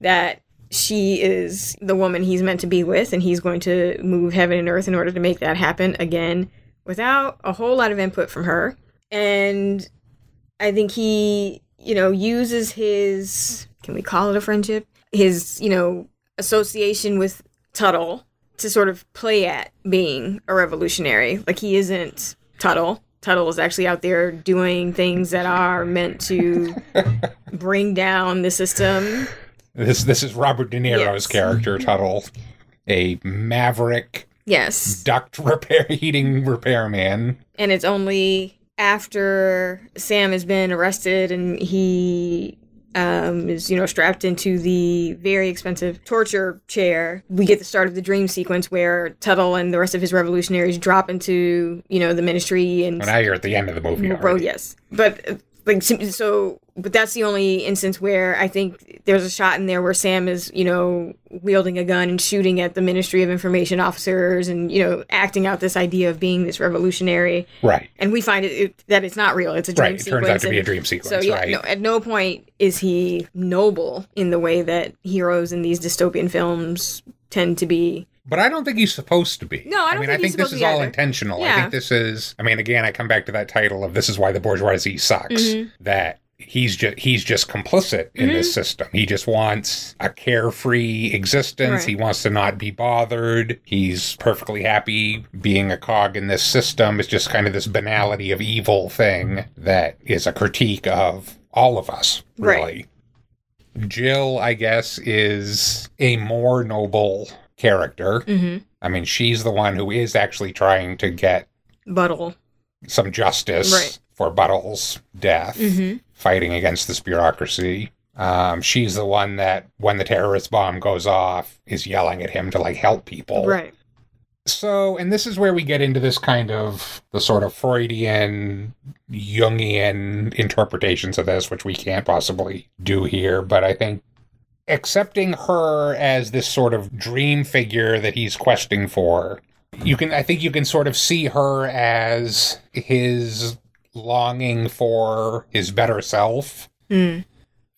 that she is the woman he's meant to be with, and he's going to move heaven and earth in order to make that happen, again, without a whole lot of input from her. And I think he, you know, uses his, can we call it a friendship? His, you know, association with Tuttle to sort of play at being a revolutionary. Like, he isn't Tuttle. Tuttle is actually out there doing things that are meant to bring down the system. This this is Robert De Niro's yes. character, Tuttle, a maverick yes. duct repair heating repairman. And it's only after Sam has been arrested and he Um, is, you know, strapped into the very expensive torture chair, we get the start of the dream sequence where Tuttle and the rest of his revolutionaries drop into, you know, the ministry. And well, now you're at the end of the movie already. Well, yes. But, like, so, but that's the only instance where I think there's a shot in there where Sam is, you know, wielding a gun and shooting at the Ministry of Information officers and, you know, acting out this idea of being this revolutionary. Right. And we find it, it, that it's not real. It's a dream right. sequence. Right, it turns out to be a dream sequence, so, yeah, right. No, at no point is he noble in the way that heroes in these dystopian films tend to be. But I don't think he's supposed to be. No, I don't I mean, think I think this is all either. intentional. Yeah. I think this is, I mean, again, I come back to that title of this is why the bourgeoisie sucks, mm-hmm. that he's just he's just complicit in mm-hmm. this system. He just wants a carefree existence. Right. He wants to not be bothered. He's perfectly happy being a cog in this system. It's just kind of this banality of evil thing that is a critique of all of us, really. Right. Jill, I guess, is a more noble character. Mm-hmm. I mean, she's the one who is actually trying to get Buttle some justice right. for Buttle's death, mm-hmm. fighting against this bureaucracy. Um, she's the one that, when the terrorist bomb goes off, is yelling at him to, like, help people. Right. So, and this is where we get into this kind of, the sort of Freudian, Jungian interpretations of this, which we can't possibly do here, but I think accepting her as this sort of dream figure that he's questing for, you can, I think you can sort of see her as his longing for his better self, mm.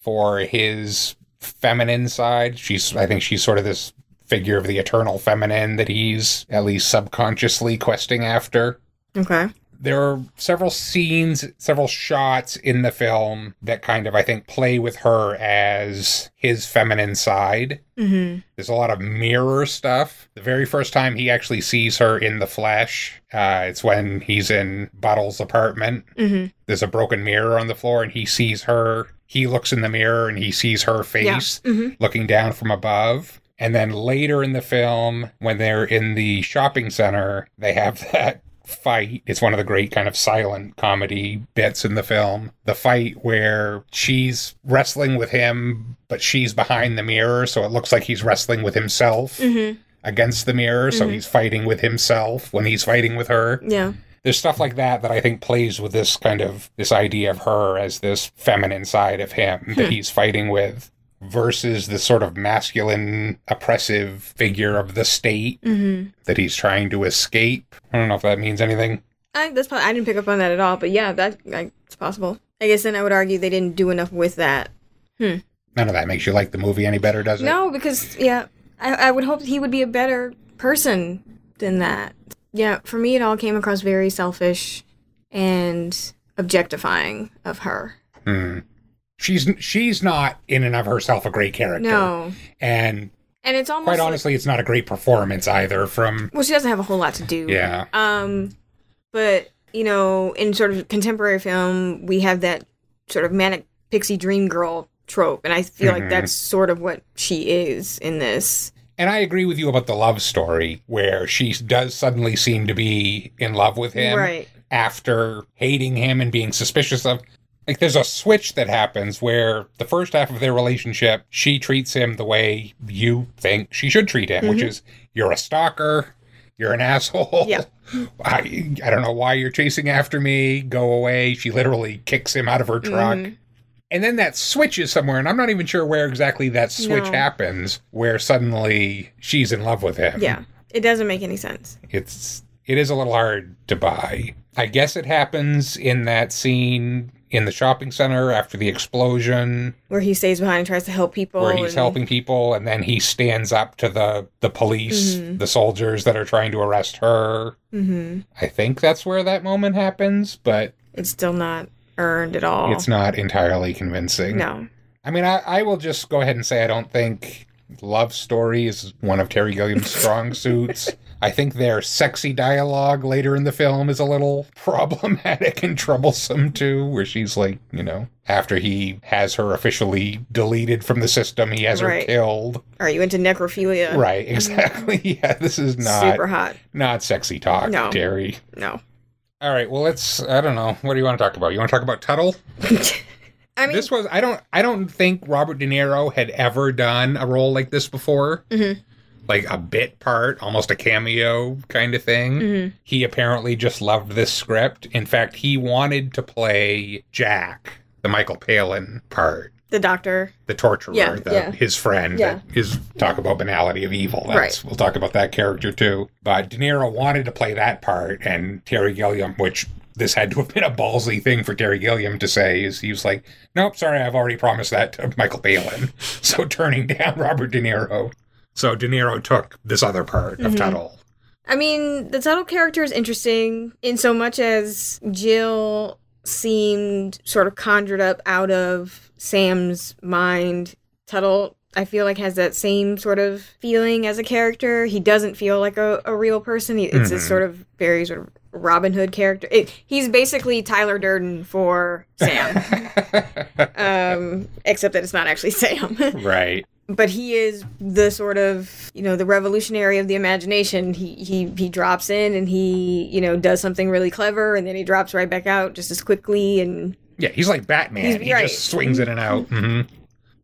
for his feminine side. She's, I think she's sort of this figure of the eternal feminine that he's at least subconsciously questing after. Okay. There are several scenes, several shots in the film that kind of, I think, play with her as his feminine side. Mm-hmm. There's a lot of mirror stuff. The very first time he actually sees her in the flesh, uh, it's when he's in Buttle's apartment. Mm-hmm. There's a broken mirror on the floor, and he sees her. He looks in the mirror, and he sees her face yeah. mm-hmm. looking down from above. And then later in the film, when they're in the shopping center, they have that fight. It's one of the great kind of silent comedy bits in the film. The fight where she's wrestling with him, but she's behind the mirror, so it looks like he's wrestling with himself mm-hmm. against the mirror, mm-hmm. so he's fighting with himself when he's fighting with her. Yeah. There's stuff like that that I think plays with this kind of, this idea of her as this feminine side of him hmm. that he's fighting with, versus the sort of masculine, oppressive figure of the state mm-hmm. that he's trying to escape. I don't know if that means anything. I, that's probably, I didn't pick up on that at all, but yeah, that I, it's possible. I guess then I would argue they didn't do enough with that. Hmm. None of that makes you like the movie any better, does it? No, because, yeah, I, I would hope he would be a better person than that. Yeah, for me it all came across very selfish and objectifying of her. Hmm. She's she's not in and of herself a great character. No. And, and it's almost quite honestly, like, it's not a great performance either from... Well, she doesn't have a whole lot to do. Yeah. Um, but, you know, in sort of contemporary film, we have that sort of manic pixie dream girl trope. And I feel mm-hmm. like that's sort of what she is in this. And I agree with you about the love story, where she does suddenly seem to be in love with him right. after hating him and being suspicious of. Like, there's a switch that happens where the first half of their relationship, she treats him the way you think she should treat him, mm-hmm. which is, you're a stalker, you're an asshole. Yeah. I, I don't know why you're chasing after me. Go away. She literally kicks him out of her truck. Mm-hmm. And then that switches somewhere, and I'm not even sure where exactly that switch no. happens, where suddenly she's in love with him. Yeah. It doesn't make any sense. It's it is a little hard to buy. I guess it happens in that scene in the shopping center after the explosion, where he stays behind and tries to help people. Where he's and... helping people, and then he stands up to the, the police, mm-hmm. the soldiers that are trying to arrest her. Mm-hmm. I think that's where that moment happens, but... It's still not earned at all. It's not entirely convincing. No. I mean, I, I will just go ahead and say I don't think love story is one of Terry Gilliam's strong suits. I think their sexy dialogue later in the film is a little problematic and troublesome, too, where she's like, you know, after he has her officially deleted from the system, he has right. her killed. All right, you went to necrophilia. Right, exactly. Yeah, this is not... Super hot. Not sexy talk, no. Terry. No. All right, well, let's... I don't know. What do you want to talk about? You want to talk about Tuttle? I mean... This was... I don't, I don't think Robert De Niro had ever done a role like this before. Mm-hmm. Like a bit part, almost a cameo kind of thing. Mm-hmm. He apparently just loved this script. In fact, he wanted to play Jack, the Michael Palin part. The doctor. The torturer, yeah, the, yeah. his friend. Yeah. His talk about banality of evil. That's, right. We'll talk about that character too. But De Niro wanted to play that part, and Terry Gilliam, which this had to have been a ballsy thing for Terry Gilliam to say, is he was like, nope, sorry, I've already promised that to Michael Palin. So turning down Robert De Niro. So De Niro took this other part of mm-hmm. Tuttle. I mean, the Tuttle character is interesting in so much as Jill seemed sort of conjured up out of Sam's mind. Tuttle, I feel like, has that same sort of feeling as a character. He doesn't feel like a, a real person. He, it's mm-hmm. this sort of very sort of Robin Hood character. It, he's basically Tyler Durden for Sam. um, except that it's not actually Sam. Right. But he is the sort of, you know, the revolutionary of the imagination. He he he drops in and he, you know, does something really clever, and then he drops right back out just as quickly. And yeah, he's like Batman. He's, he right. just swings in and out. Mm-hmm.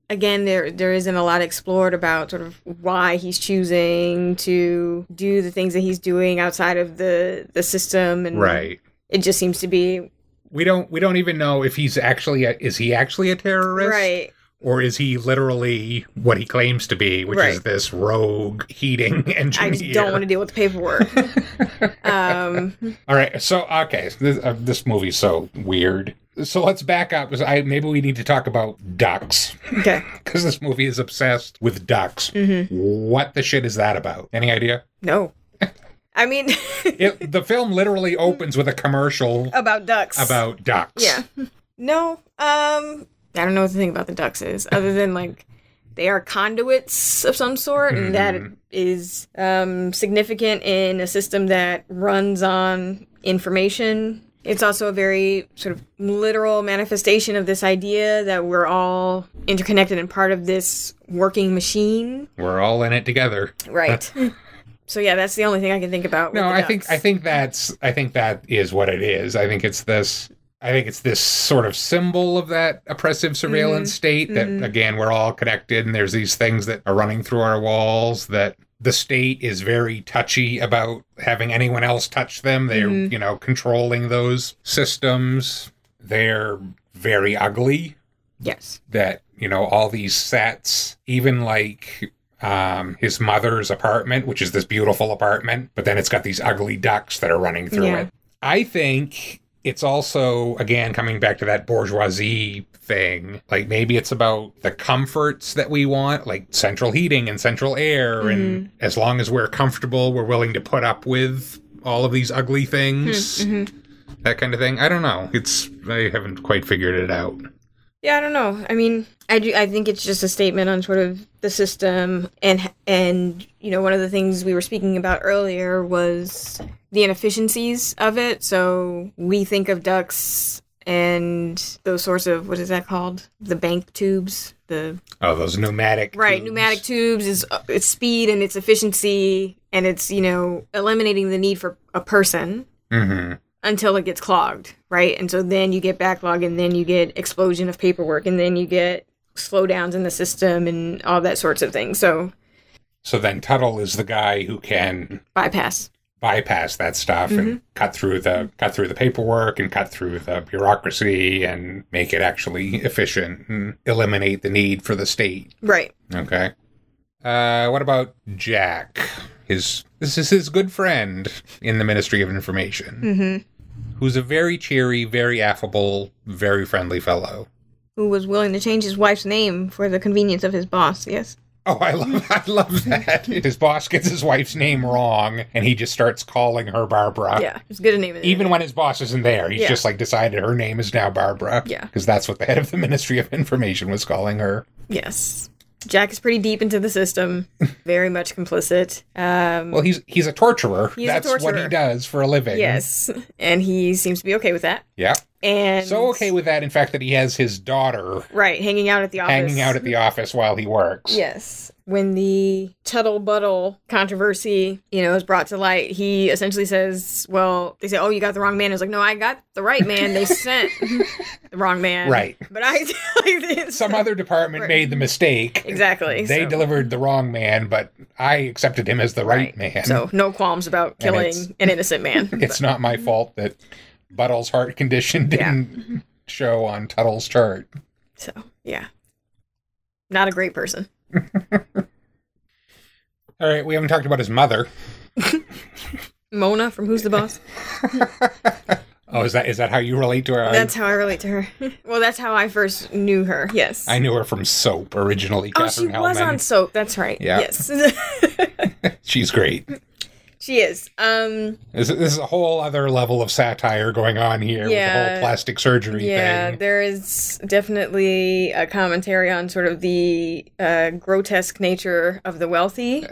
Again, there there isn't a lot explored about sort of why he's choosing to do the things that he's doing outside of the, the system. And right. It just seems to be. We don't we don't even know if he's actually a, is he actually a terrorist? Right. Or is he literally what he claims to be, which right. is this rogue heating engineer? I just don't want to deal with the paperwork. um. All right. So, okay. This, uh, this movie's so weird. So let's back up. I, maybe we need to talk about ducks. Okay. Because this movie is obsessed with ducks. Mm-hmm. What the shit is that about? Any idea? No. I mean... it, the film literally opens with a commercial... About ducks. About ducks. Yeah. No. Um... I don't know what the thing about the ducks is, other than, like, they are conduits of some sort, and mm. that is um, significant in a system that runs on information. It's also a very sort of literal manifestation of this idea that we're all interconnected and part of this working machine. We're all in it together. Right. So, yeah, that's the only thing I can think about. No, with the I ducks. think I think that's I think that is what it is. I think it's this... I think it's this sort of symbol of that oppressive surveillance mm-hmm. state that, mm-hmm. again, we're all connected, and there's these things that are running through our walls, that the state is very touchy about having anyone else touch them. They're, mm-hmm. you know, controlling those systems. They're very ugly. Yes. That, you know, all these sets, even like... Um, his mother's apartment, which is this beautiful apartment, but then it's got these ugly ducks that are running through yeah. it. I think... It's also, again, coming back to that bourgeoisie thing, like maybe it's about the comforts that we want, like central heating and central air. Mm-hmm. And as long as we're comfortable, we're willing to put up with all of these ugly things, mm-hmm. that kind of thing. I don't know. It's I haven't quite figured it out. Yeah, I don't know. I mean, I do, I think it's just a statement on sort of the system. And, and you know, one of the things we were speaking about earlier was the inefficiencies of it. So we think of ducks and those sorts of, what is that called? The bank tubes. The Oh, those pneumatic Right, tubes. pneumatic tubes is uh, its speed and its efficiency, and it's, you know, eliminating the need for a person mm-hmm. until it gets clogged, right? And so then you get backlog, and then you get explosion of paperwork, and then you get slowdowns in the system and all that sorts of things. So So then Tuttle is the guy who can bypass. bypass that stuff mm-hmm. and cut through the cut through the paperwork and cut through the bureaucracy and make it actually efficient and eliminate the need for the state. Right. Okay. Uh, what about Jack? His this is his good friend in the Ministry of Information, mm-hmm. who's a very cheery, very affable, very friendly fellow. Who was willing to change his wife's name for the convenience of his boss, yes? Oh, I love, I love that. His boss gets his wife's name wrong, and he just starts calling her Barbara. Yeah, it's good a name. Even name. When his boss isn't there, he's yeah. just like decided her name is now Barbara. Yeah. Because that's what the head of the Ministry of Information was calling her. Yes. Jack is pretty deep into the system, very much complicit. Um, well, he's he's a torturer. He's that's a torturer. What he does for a living. Yes, and he seems to be okay with that. Yeah. And so okay with that, in fact, that he has his daughter. Right, hanging out at the office. Hanging out at the office while he works. Yes. When the Tuttle-Buttle controversy, you know, is brought to light, he essentially says, well, they say, oh, you got the wrong man. He's like, no, I got the right man. They sent the wrong man. Right. But I... Like, some other department right. made the mistake. Exactly. They so. delivered the wrong man, but I accepted him as the right, right. man. So no qualms about killing an innocent man. It's but. not my fault that Buttle's heart condition didn't yeah. show on Tuttle's chart. So, yeah. Not a great person. All right, we haven't talked about his mother. Mona from Who's the Boss? Oh, is that is that how you relate to her? That's how I relate to her. Well, that's how I first knew her, yes. I knew her from Soap originally. Oh, Katherine she Helmond. Was on Soap, that's right, yeah. yes. She's great. She is. Um, this, this is a whole other level of satire going on here yeah, with the whole plastic surgery yeah, thing. Yeah, there is definitely a commentary on sort of the uh, grotesque nature of the wealthy.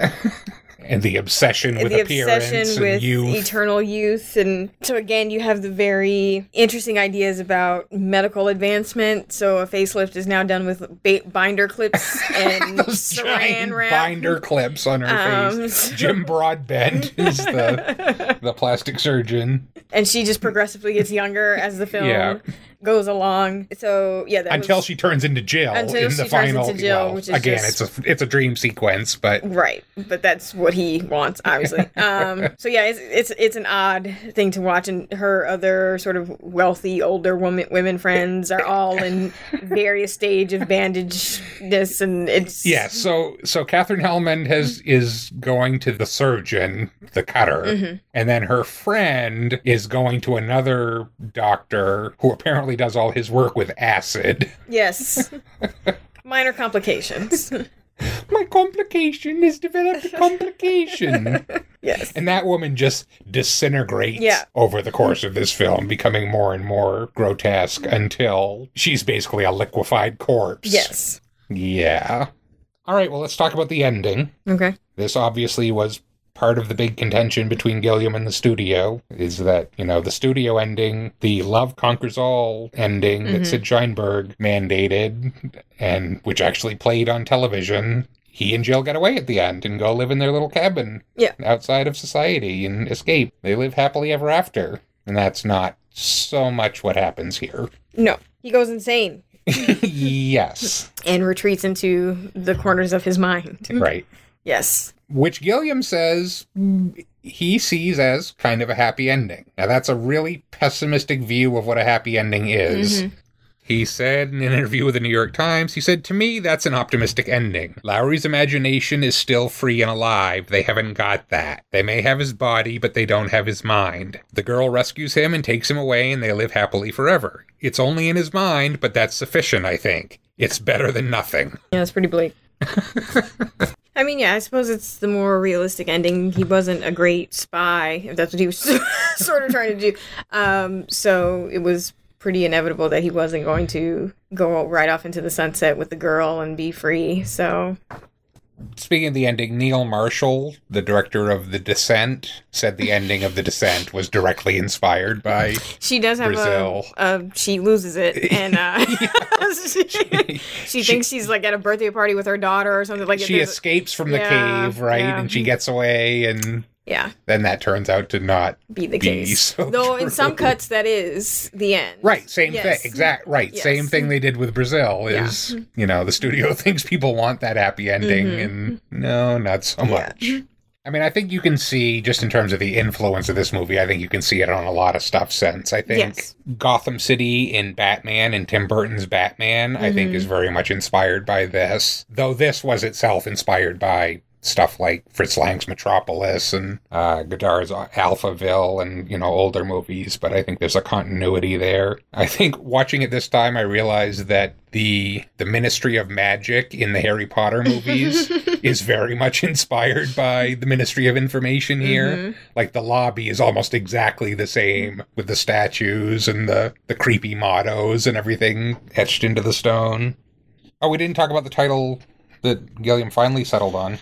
And the obsession with the appearance obsession and with youth. Eternal youth. And so again, you have the very interesting ideas about medical advancement. So a facelift is now done with ba- binder clips and those saran wrap. Binder clips on her um, face. Jim Broadbent is the the plastic surgeon. And she just progressively gets younger as the film yeah. goes along. So yeah, that until was, she turns into Jill until in she the turns final. Into Jill, well, which is again, just, it's a it's a dream sequence, but right, but that's what he wants, obviously. um, so yeah, it's it's it's an odd thing to watch, and her other sort of wealthy older woman women friends are all in various stage of bandagedness, and it's yeah. So so Katherine Helmond has is going to the surgeon, the cutter, mm-hmm. and then her friend is going to another doctor who apparently does all his work with acid. Yes. Minor complications. My complication has developed a complication. Yes. And that woman just disintegrates yeah. over the course of this film, becoming more and more grotesque until she's basically a liquefied corpse. Yes. Yeah. All right, well, let's talk about the ending. Okay. This obviously was part of the big contention between Gilliam and the studio, is that, you know, the studio ending, the Love Conquers All ending mm-hmm. that Sid Sheinberg mandated, and which actually played on television, he and Jill get away at the end and go live in their little cabin yeah. outside of society and escape. They live happily ever after. And that's not so much what happens here. No. He goes insane. Yes. And retreats into the corners of his mind. Right. Yes. Which Gilliam says he sees as kind of a happy ending. Now, that's a really pessimistic view of what a happy ending is. Mm-hmm. He said in an interview with the New York Times, he said, to me, that's an optimistic ending. Lowry's imagination is still free and alive. They haven't got that. They may have his body, but they don't have his mind. The girl rescues him and takes him away, and they live happily forever. It's only in his mind, but that's sufficient, I think. It's better than nothing. Yeah, that's pretty bleak. I mean, yeah, I suppose it's the more realistic ending. He wasn't a great spy, if that's what he was sort of trying to do. Um, so it was pretty inevitable that he wasn't going to go right off into the sunset with the girl and be free. So Speaking of the ending, Neil Marshall, the director of The Descent, said the ending of The Descent was directly inspired by Brazil. She does have a, a... She loses it, and uh, she, she thinks she, she's, like, at a birthday party with her daughter or something like that. She escapes from the yeah, cave, right? Yeah. And she gets away, and... Yeah. Then that turns out to not be the case. Be so Though true. In some cuts, that is the end. Right. Same yes. thing. Exact. Right. Yes. Same thing they did with Brazil is, yeah. you know, the studio thinks people want that happy ending, mm-hmm. and no, not so much. Yeah. I mean, I think you can see, just in terms of the influence of this movie, I think you can see it on a lot of stuff since. I think yes. Gotham City in Batman and Tim Burton's Batman, mm-hmm. I think, is very much inspired by this. Though this was itself inspired by stuff like Fritz Lang's Metropolis and uh, Godard's Alphaville and, you know, older movies, but I think there's a continuity there. I think watching it this time, I realized that the the Ministry of Magic in the Harry Potter movies is very much inspired by the Ministry of Information here. Mm-hmm. Like, the lobby is almost exactly the same with the statues and the, the creepy mottos and everything etched into the stone. Oh, we didn't talk about the title that Gilliam finally settled on.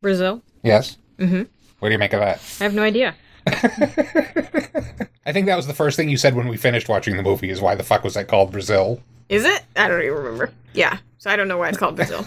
Brazil? Yes. Mm-hmm. What do you make of that? I have no idea. I think that was the first thing you said when we finished watching the movie is, why the fuck was that called Brazil? Is it? I don't even remember. Yeah. So I don't know why it's called Brazil.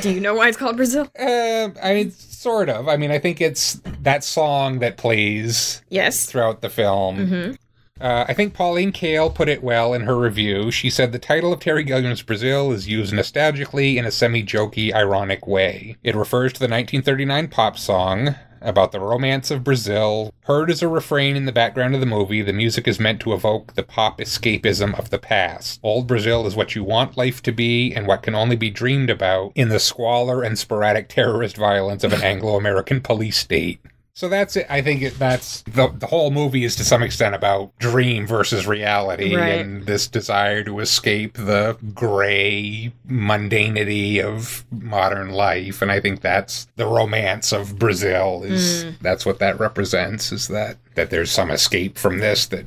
Do you know why it's called Brazil? Uh, I mean, sort of. I mean, I think it's that song that plays yes. throughout the film. Mm-hmm. Uh, I think Pauline Kael put it well in her review. She said, the title of Terry Gilliam's Brazil is used nostalgically in a semi-jokey, ironic way. It refers to the nineteen thirty-nine pop song about the romance of Brazil. Heard as a refrain in the background of the movie, the music is meant to evoke the pop escapism of the past. Old Brazil is what you want life to be and what can only be dreamed about in the squalor and sporadic terrorist violence of an Anglo-American police state. So that's it. I think it, that's the the whole movie is to some extent about dream versus reality, right. and this desire to escape the gray mundanity of modern life. And I think that's the romance of Brazil is mm. that's what that represents, is that, that there's some escape from this, that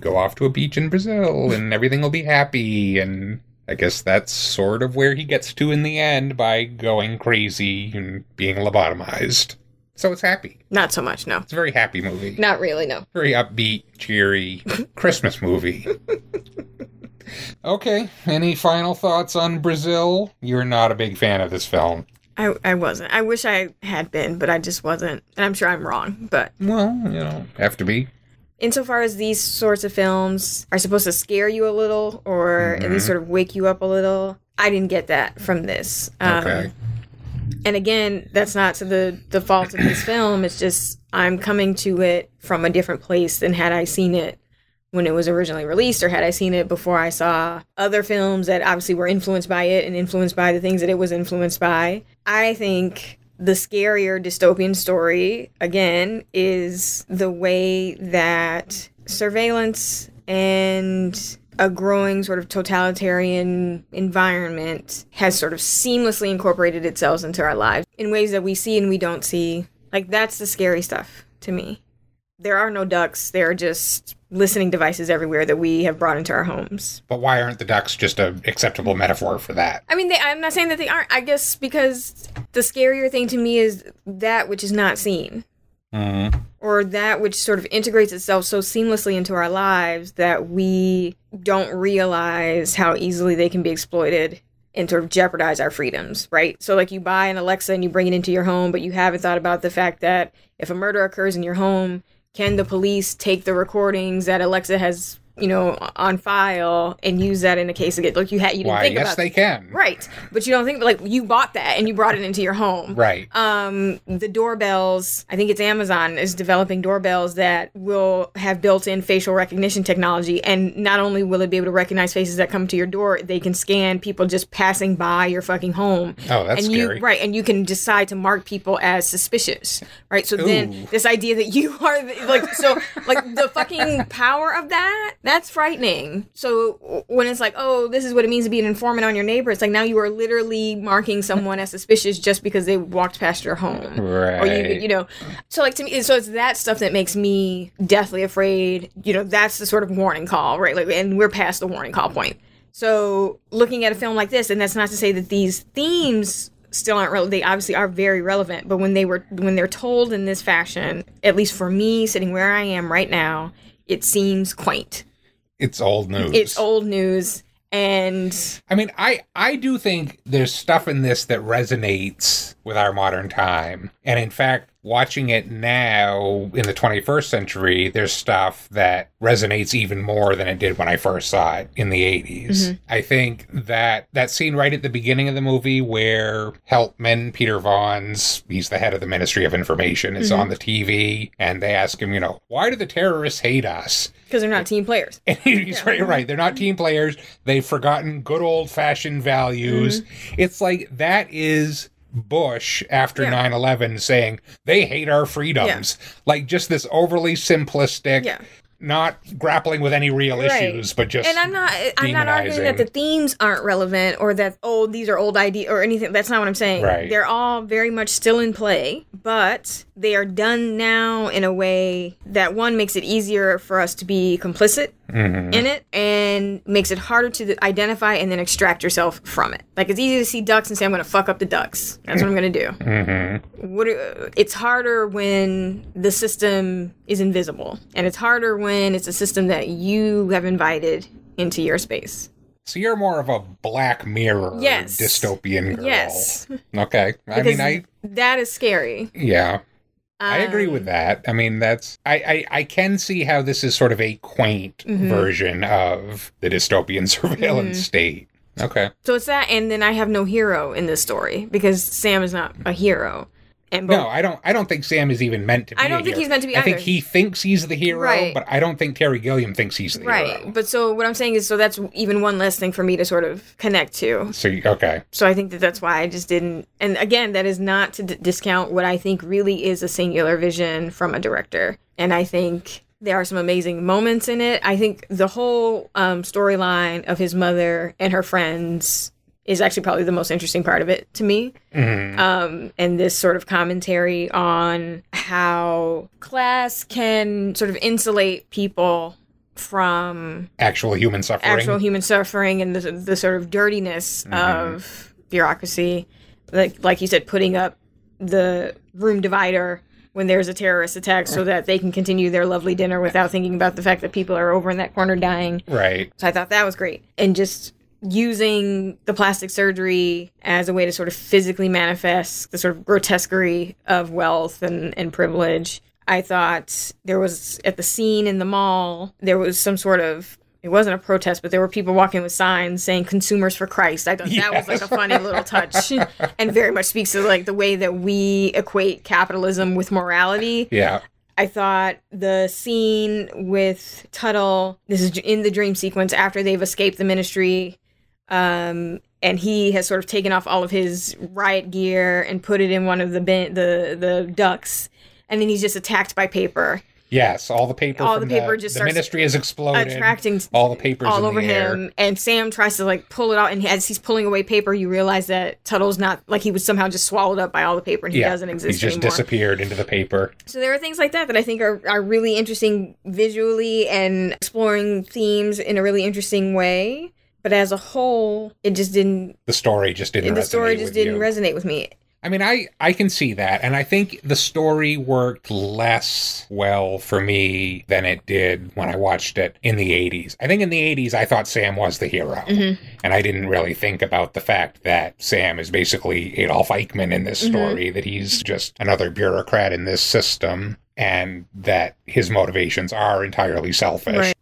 go off to a beach in Brazil and everything will be happy. And I guess that's sort of where he gets to in the end by going crazy and being lobotomized. So it's happy. Not so much, no. It's a very happy movie. Not really, no. Very upbeat, cheery Christmas movie. Okay, any final thoughts on Brazil? You're not a big fan of this film. I, I wasn't. I wish I had been, but I just wasn't. And I'm sure I'm wrong, but... Well, you know, have to be. Insofar as these sorts of films are supposed to scare you a little, or mm-hmm. at least sort of wake you up a little, I didn't get that from this. Um, okay. And again, that's not to the, the fault of this film. It's just I'm coming to it from a different place than had I seen it when it was originally released, or had I seen it before I saw other films that obviously were influenced by it and influenced by the things that it was influenced by. I think the scarier dystopian story, again, is the way that surveillance and a growing sort of totalitarian environment has sort of seamlessly incorporated itself into our lives in ways that we see and we don't see. Like, that's the scary stuff to me. There are no ducks. There are just listening devices everywhere that we have brought into our homes. But why aren't the ducks just an acceptable metaphor for that? I mean, they, I'm not saying that they aren't. I guess because the scarier thing to me is that which is not seen. Mm-hmm. Or that which sort of integrates itself so seamlessly into our lives that we don't realize how easily they can be exploited and sort of jeopardize our freedoms, right? So, like, you buy an Alexa and you bring it into your home, but you haven't thought about the fact that if a murder occurs in your home, can the police take the recordings that Alexa has, you know, on file and use that in a case again? Like, you had, you didn't Why, think yes, about. Yes, they that. Can. Right, but you don't think, like, you bought that and you brought it into your home. Right. Um, the doorbells. I think it's Amazon is developing doorbells that will have built-in facial recognition technology, and not only will it be able to recognize faces that come to your door, they can scan people just passing by your fucking home. Oh, that's and scary. You, right, and you can decide to mark people as suspicious. Right. So Ooh. Then this idea that you are like so like the fucking power of that. That's frightening. So when it's like, oh, this is what it means to be an informant on your neighbor, it's like, now you are literally marking someone as suspicious just because they walked past your home. Right. Or you, you know, so like to me, so it's that stuff that makes me deathly afraid. You know, that's the sort of warning call, right? Like, and we're past the warning call point. So looking at a film like this, and that's not to say that these themes still aren't relevant. They obviously are very relevant, but when they were when they're told in this fashion, at least for me, sitting where I am right now, it seems quaint. It's old news. It's old news. And I mean, I, I do think there's stuff in this that resonates with our modern time. And in fact, watching it now in the twenty-first century, there's stuff that resonates even more than it did when I first saw it in the eighties. Mm-hmm. I think that that scene right at the beginning of the movie where Helpman, Peter Vaughn's, he's the head of the Ministry of Information, is mm-hmm. on the T V, and they ask him, you know, why do the terrorists hate us? Because they're not team players. And he's yeah. right, right. They're not team players. They've forgotten good old-fashioned values. Mm-hmm. It's like that is Bush after yeah. nine eleven saying they hate our freedoms. Yeah. Like just this overly simplistic, yeah. not grappling with any real right. issues, but just and I'm not I'm not arguing that the themes aren't relevant or that oh these are old ideas or anything. That's not what I'm saying. Right. They're all very much still in play, but they are done now in a way that one makes it easier for us to be complicit mm-hmm. in it and makes it harder to identify and then extract yourself from it. Like it's easy to see ducks and say, I'm going to fuck up the ducks. That's what I'm going to do. Mm-hmm. What are, it's harder when the system is invisible, and it's harder when it's a system that you have invited into your space. So you're more of a Black Mirror yes. dystopian girl. Yes. Okay. I because mean, I... That is scary. Yeah. Um, I agree with that. I mean, that's... I, I, I can see how this is sort of a quaint mm-hmm. version of the dystopian surveillance mm-hmm. state. Okay. So it's that, and then I have no hero in this story, because Sam is not a hero. And both, no, I don't I don't think Sam is even meant to be I don't a think hero. He's meant to be I either. Think he thinks he's the hero, right. but I don't think Terry Gilliam thinks he's the right. hero. Right, but so what I'm saying is, so that's even one less thing for me to sort of connect to. So, okay. So I think that that's why I just didn't, and again, that is not to d- discount what I think really is a singular vision from a director. And I think there are some amazing moments in it. I think the whole um, storyline of his mother and her friends is actually probably the most interesting part of it to me. Mm-hmm. Um, and this sort of commentary on how class can sort of insulate people from actual human suffering, actual human suffering and the, the sort of dirtiness mm-hmm. of bureaucracy. Like, like you said, putting up the room divider when there's a terrorist attack so that they can continue their lovely dinner without thinking about the fact that people are over in that corner dying. Right. So I thought that was great. And just using the plastic surgery as a way to sort of physically manifest the sort of grotesquerie of wealth and, and privilege. I thought there was, at the scene in the mall, there was some sort of, it wasn't a protest, but there were people walking with signs saying consumers for Christ. I thought yes. that was like a funny little touch and very much speaks to like the way that we equate capitalism with morality. Yeah. I thought the scene with Tuttle, this is in the dream sequence after they've escaped the ministry, Um, and he has sort of taken off all of his riot gear and put it in one of the bin- the the ducks, and then he's just attacked by paper. Yes, all the paper. All from the paper the, just the starts ministry is exploded, attracting all the papers all in over the him. Air. And Sam tries to like pull it out, and as he's pulling away paper, you realize that Tuttle's not like he was somehow just swallowed up by all the paper, and he yeah, doesn't exist. He just anymore. disappeared into the paper. So there are things like that that I think are are really interesting visually and exploring themes in a really interesting way. But as a whole, it just didn't... The story just didn't resonate with you. The story just didn't resonate with me. I mean, I, I can see that. And I think the story worked less well for me than it did when I watched it in the eighties. I think in the eighties, I thought Sam was the hero. Mm-hmm. And I didn't really think about the fact that Sam is basically Adolf Eichmann in this story, mm-hmm. that he's just another bureaucrat in this system, and that his motivations are entirely selfish. Right.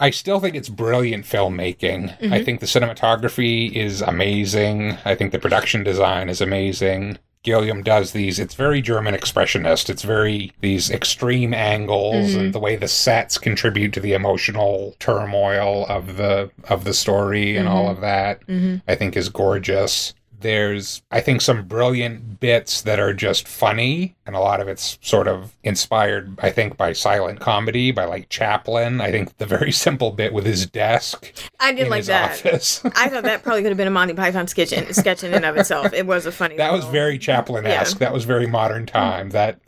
I still think it's brilliant filmmaking. Mm-hmm. I think the cinematography is amazing. I think the production design is amazing. Gilliam does these, it's very German expressionist. It's very these extreme angles mm-hmm. and the way the sets contribute to the emotional turmoil of the of the story and mm-hmm. all of that, mm-hmm. I think is gorgeous. There's, I think, some brilliant bits that are just funny, and a lot of it's sort of inspired, I think, by silent comedy, by, like, Chaplin. I think the very simple bit with his desk I did in like his that. Office. I thought that probably could have been a Monty Python sketch in, sketch in and of itself. It was a funny That little... was very Chaplin-esque. Yeah. That was very modern time. Mm-hmm. That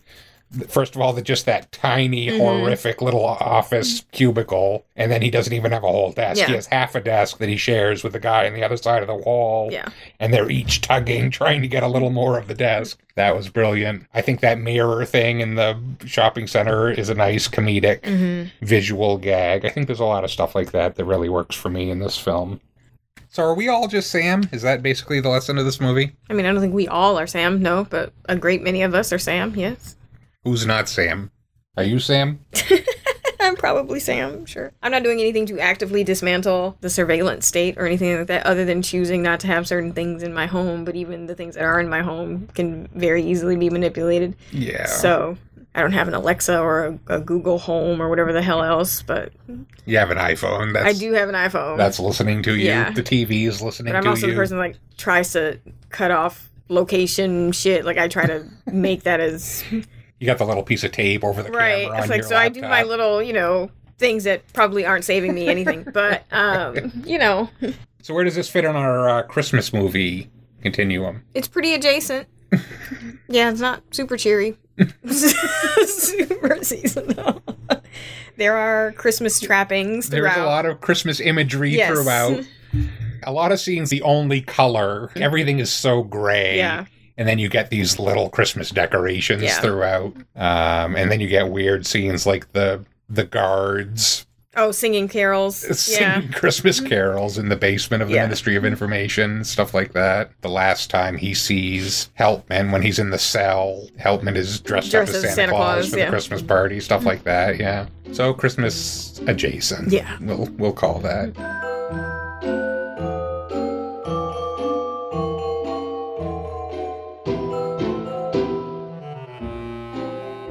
First of all, the, just that tiny, mm-hmm. horrific little office cubicle. And then he doesn't even have a whole desk. Yeah. He has half a desk that he shares with the guy on the other side of the wall. Yeah. And they're each tugging, trying to get a little more of the desk. That was brilliant. I think that mirror thing in the shopping center is a nice comedic mm-hmm. visual gag. I think there's a lot of stuff like that that really works for me in this film. So are we all just Sam? Is that basically the lesson of this movie? I mean, I don't think we all are Sam, no, but a great many of us are Sam, yes. Who's not Sam? Are you Sam? I'm probably Sam, sure. I'm not doing anything to actively dismantle the surveillance state or anything like that, other than choosing not to have certain things in my home, but even the things that are in my home can very easily be manipulated. Yeah. So I don't have an Alexa or a, a Google Home or whatever the hell else, but... You have an iPhone. That's, I do have an iPhone. That's listening to you. Yeah. The T V is listening to you. But I'm also you. the person that like, tries to cut off location shit. Like, I try to make that as... You got the little piece of tape over the right. camera on it's like, your so laptop. I do my little, you know, things that probably aren't saving me anything, but, um, you know. So where does this fit on our uh, Christmas movie continuum? It's pretty adjacent. Yeah, it's not super cheery. Super seasonal. There are Christmas trappings throughout. There's a lot of Christmas imagery yes. throughout. A lot of scenes, the only color. Everything is so gray. Yeah. And then you get these little Christmas decorations yeah. throughout. Um, and then you get weird scenes like the the guards. Oh, singing carols. Singing yeah. Christmas carols in the basement of the yeah. Ministry of Information, stuff like that. The last time he sees Helpman, when he's in the cell, Helpman is dressed, dressed up as Santa, Santa Claus, Claus for yeah. the Christmas party, stuff like that, yeah. So Christmas adjacent. Yeah. We'll, we'll call that.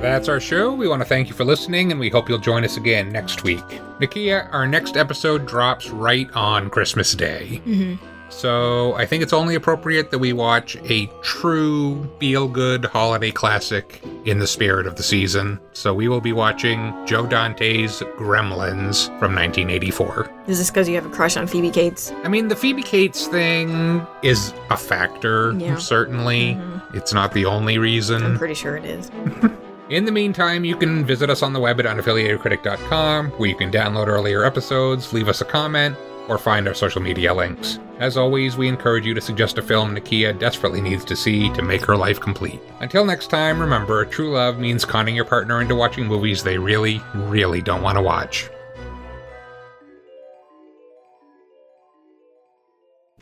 That's our show. We want to thank you for listening, and we hope you'll join us again next week. Nakia, our next episode drops right on Christmas Day. Mm-hmm. So I think it's only appropriate that we watch a true feel-good holiday classic in the spirit of the season. So we will be watching Joe Dante's Gremlins from nineteen eighty-four. Is this because you have a crush on Phoebe Cates? I mean, the Phoebe Cates thing is a factor, yeah. certainly. Mm-hmm. It's not the only reason. I'm pretty sure it is. In the meantime, you can visit us on the web at unaffiliated critic dot com, where you can download earlier episodes, leave us a comment, or find our social media links. As always, we encourage you to suggest a film Nakia desperately needs to see to make her life complete. Until next time, remember, true love means conning your partner into watching movies they really, really don't want to watch.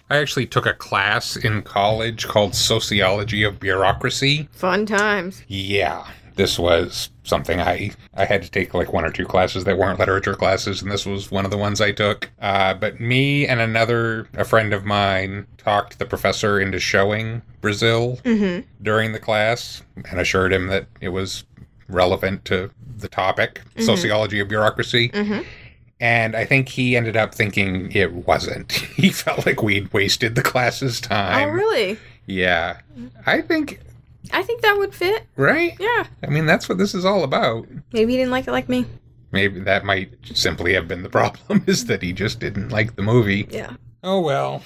I actually took a class in college called Sociology of Bureaucracy. Fun times. Yeah. This was something I, I had to take like one or two classes that weren't literature classes, and this was one of the ones I took. Uh, but me and another, a friend of mine, talked the professor into showing Brazil mm-hmm. during the class and assured him that it was relevant to the topic, mm-hmm. Sociology of Bureaucracy. Mm-hmm. And I think he ended up thinking it wasn't. He felt like we'd wasted the class's time. Oh, really? Yeah. I think... I think that would fit. Right? Yeah. I mean, that's what this is all about. Maybe he didn't like it like me. Maybe that might simply have been the problem, is that he just didn't like the movie. Yeah. Oh, well.